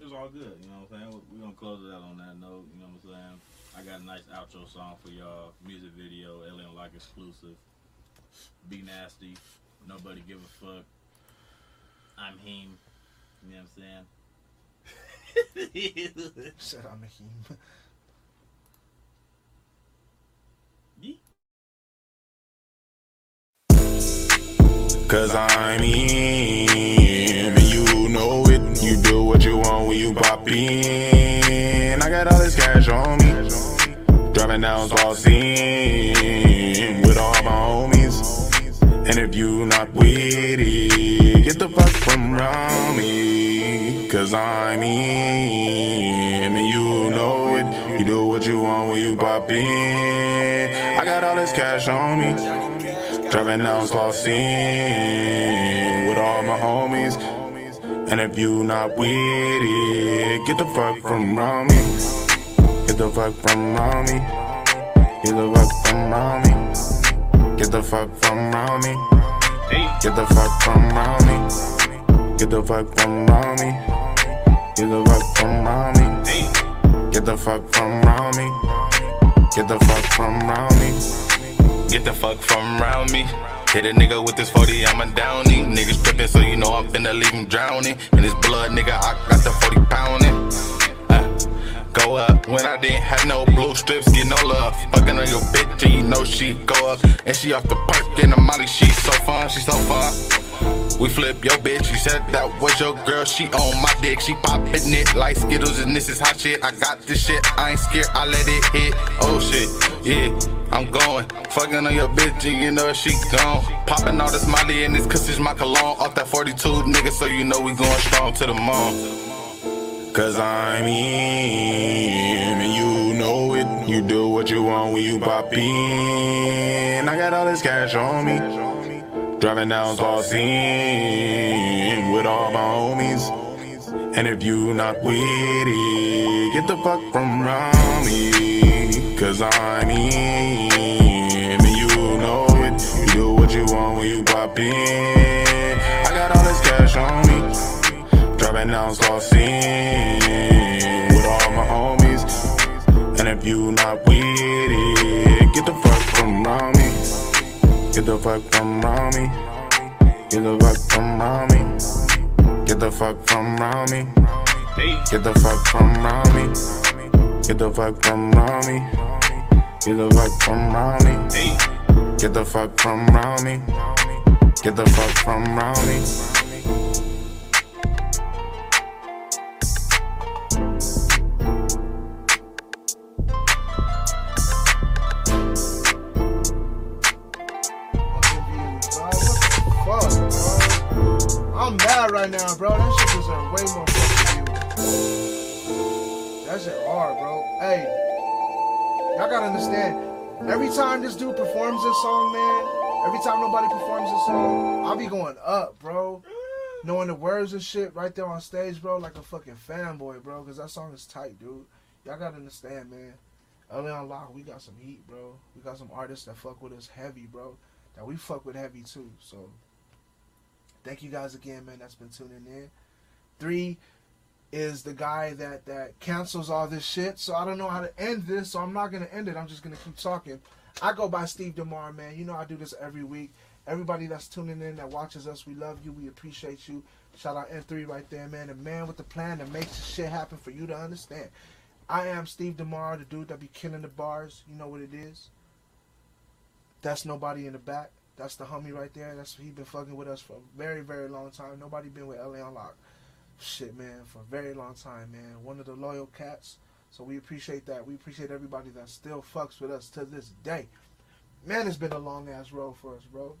it was all good, you know what I'm saying? We're going to close it out on that note, you know what I'm saying? I got a nice outro song for y'all, music video, LA On Lock exclusive. Be nasty, nobody give a fuck. I'm Heme, you know what I'm saying? Said I'm Heme. Cause I'm in, and you know it. You do what you want when you pop in. I got all this cash on me, driving down South End with all my homies. And if you not with it, get the fuck from around me. Cause I'm in, and you know it. You do what you want when you pop in. I got all this cash on me, driving down South End with all my homies. And if you not with it, get the fuck from around me. Get the fuck from around me. Get the fuck from around me. Get the fuck from around me. Get the fuck from around me. Get the fuck from around me. Get the fuck from around me. Get the fuck from around me. Get the fuck from around me. Get the fuck from around me. Hit a nigga with this 40, I'm a downy. Niggas trippin', so you know I'm finna leave him drowning. In this blood, nigga, I got the 40 poundin'. Go up. When I didn't have no blue strips, get no love. Fuckin' on your bitch and you know she go up. And she off the perk and the molly, she so fun, she so fun. We flip your bitch, you said that was your girl, she on my dick. She poppin' it like Skittles and this is hot shit. I got this shit, I ain't scared, I let it hit. Oh shit, yeah, I'm going. Fuckin' on your bitch and you know she gone. Poppin' all this molly and this cause it's my cologne. Off that 42 nigga, so you know we going strong to the moon. Cause I'm in, and you know it. You do what you want when you pop in. I got all this cash on me, driving down South End with all my homies. And if you not with it, get the fuck from around me. Cause I'm in, and you know it. You do what you want when you pop in. I got all this cash on me, driving down South End with all my homies. And if you not with it, get the fuck from around me. Get the fuck from around me. Get the fuck from around me. Get the fuck from around me. Get the fuck from around me. Get the fuck from around me. Get the fuck from around me. Get the fuck from around me. Get the fuck from around me. I'm mad right now, bro. That shit was a way more fucking view. That shit hard, bro. Hey, y'all gotta understand, every time this dude performs this song, man, every time nobody performs this song, I'll be going up, bro. Knowing the words and shit right there on stage, bro, like a fucking fanboy, bro, because that song is tight, dude. Y'all gotta understand, man. LA On Lock, we got some heat, bro. We got some artists that fuck with us heavy, bro. That we fuck with heavy, too, so... Thank you guys again, man, that's been tuning in. 3 is the guy that cancels all this shit, so I don't know how to end this, so I'm not going to end it. I'm just going to keep talking. I go by Steve DeMar, man. You know I do this every week. Everybody that's tuning in, that watches us, we love you. We appreciate you. Shout out N3 right there, man. The man with the plan that makes this shit happen for you to understand. I am Steve DeMar, the dude that be killing the bars. You know what it is. That's nobody in the back. That's the homie right there. That's he been fucking with us for a very, very long time. Nobody been with LA On Lock, shit, man, for a very long time, man. One of the loyal cats. So we appreciate that. We appreciate everybody that still fucks with us to this day. Man, it's been a long ass road for us, bro.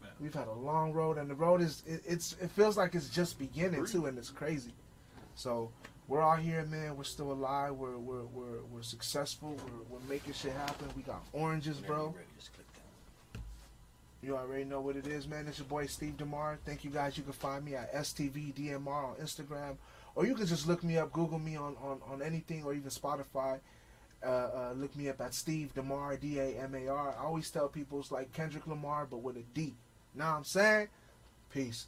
Man. We've had a long road, and the road is it feels like it's just beginning too, and it's crazy. So we're all here, man. We're still alive. We're successful. We're making shit happen. We got oranges, bro. You already know what it is, man. It's your boy, Steve DeMar. Thank you, guys. You can find me at STVDMR on Instagram. Or you can just look me up, Google me on anything or even Spotify. Look me up at Steve DeMar, D-A-M-A-R. I always tell people it's like Kendrick Lamar, but with a D. Know what I'm saying? Peace.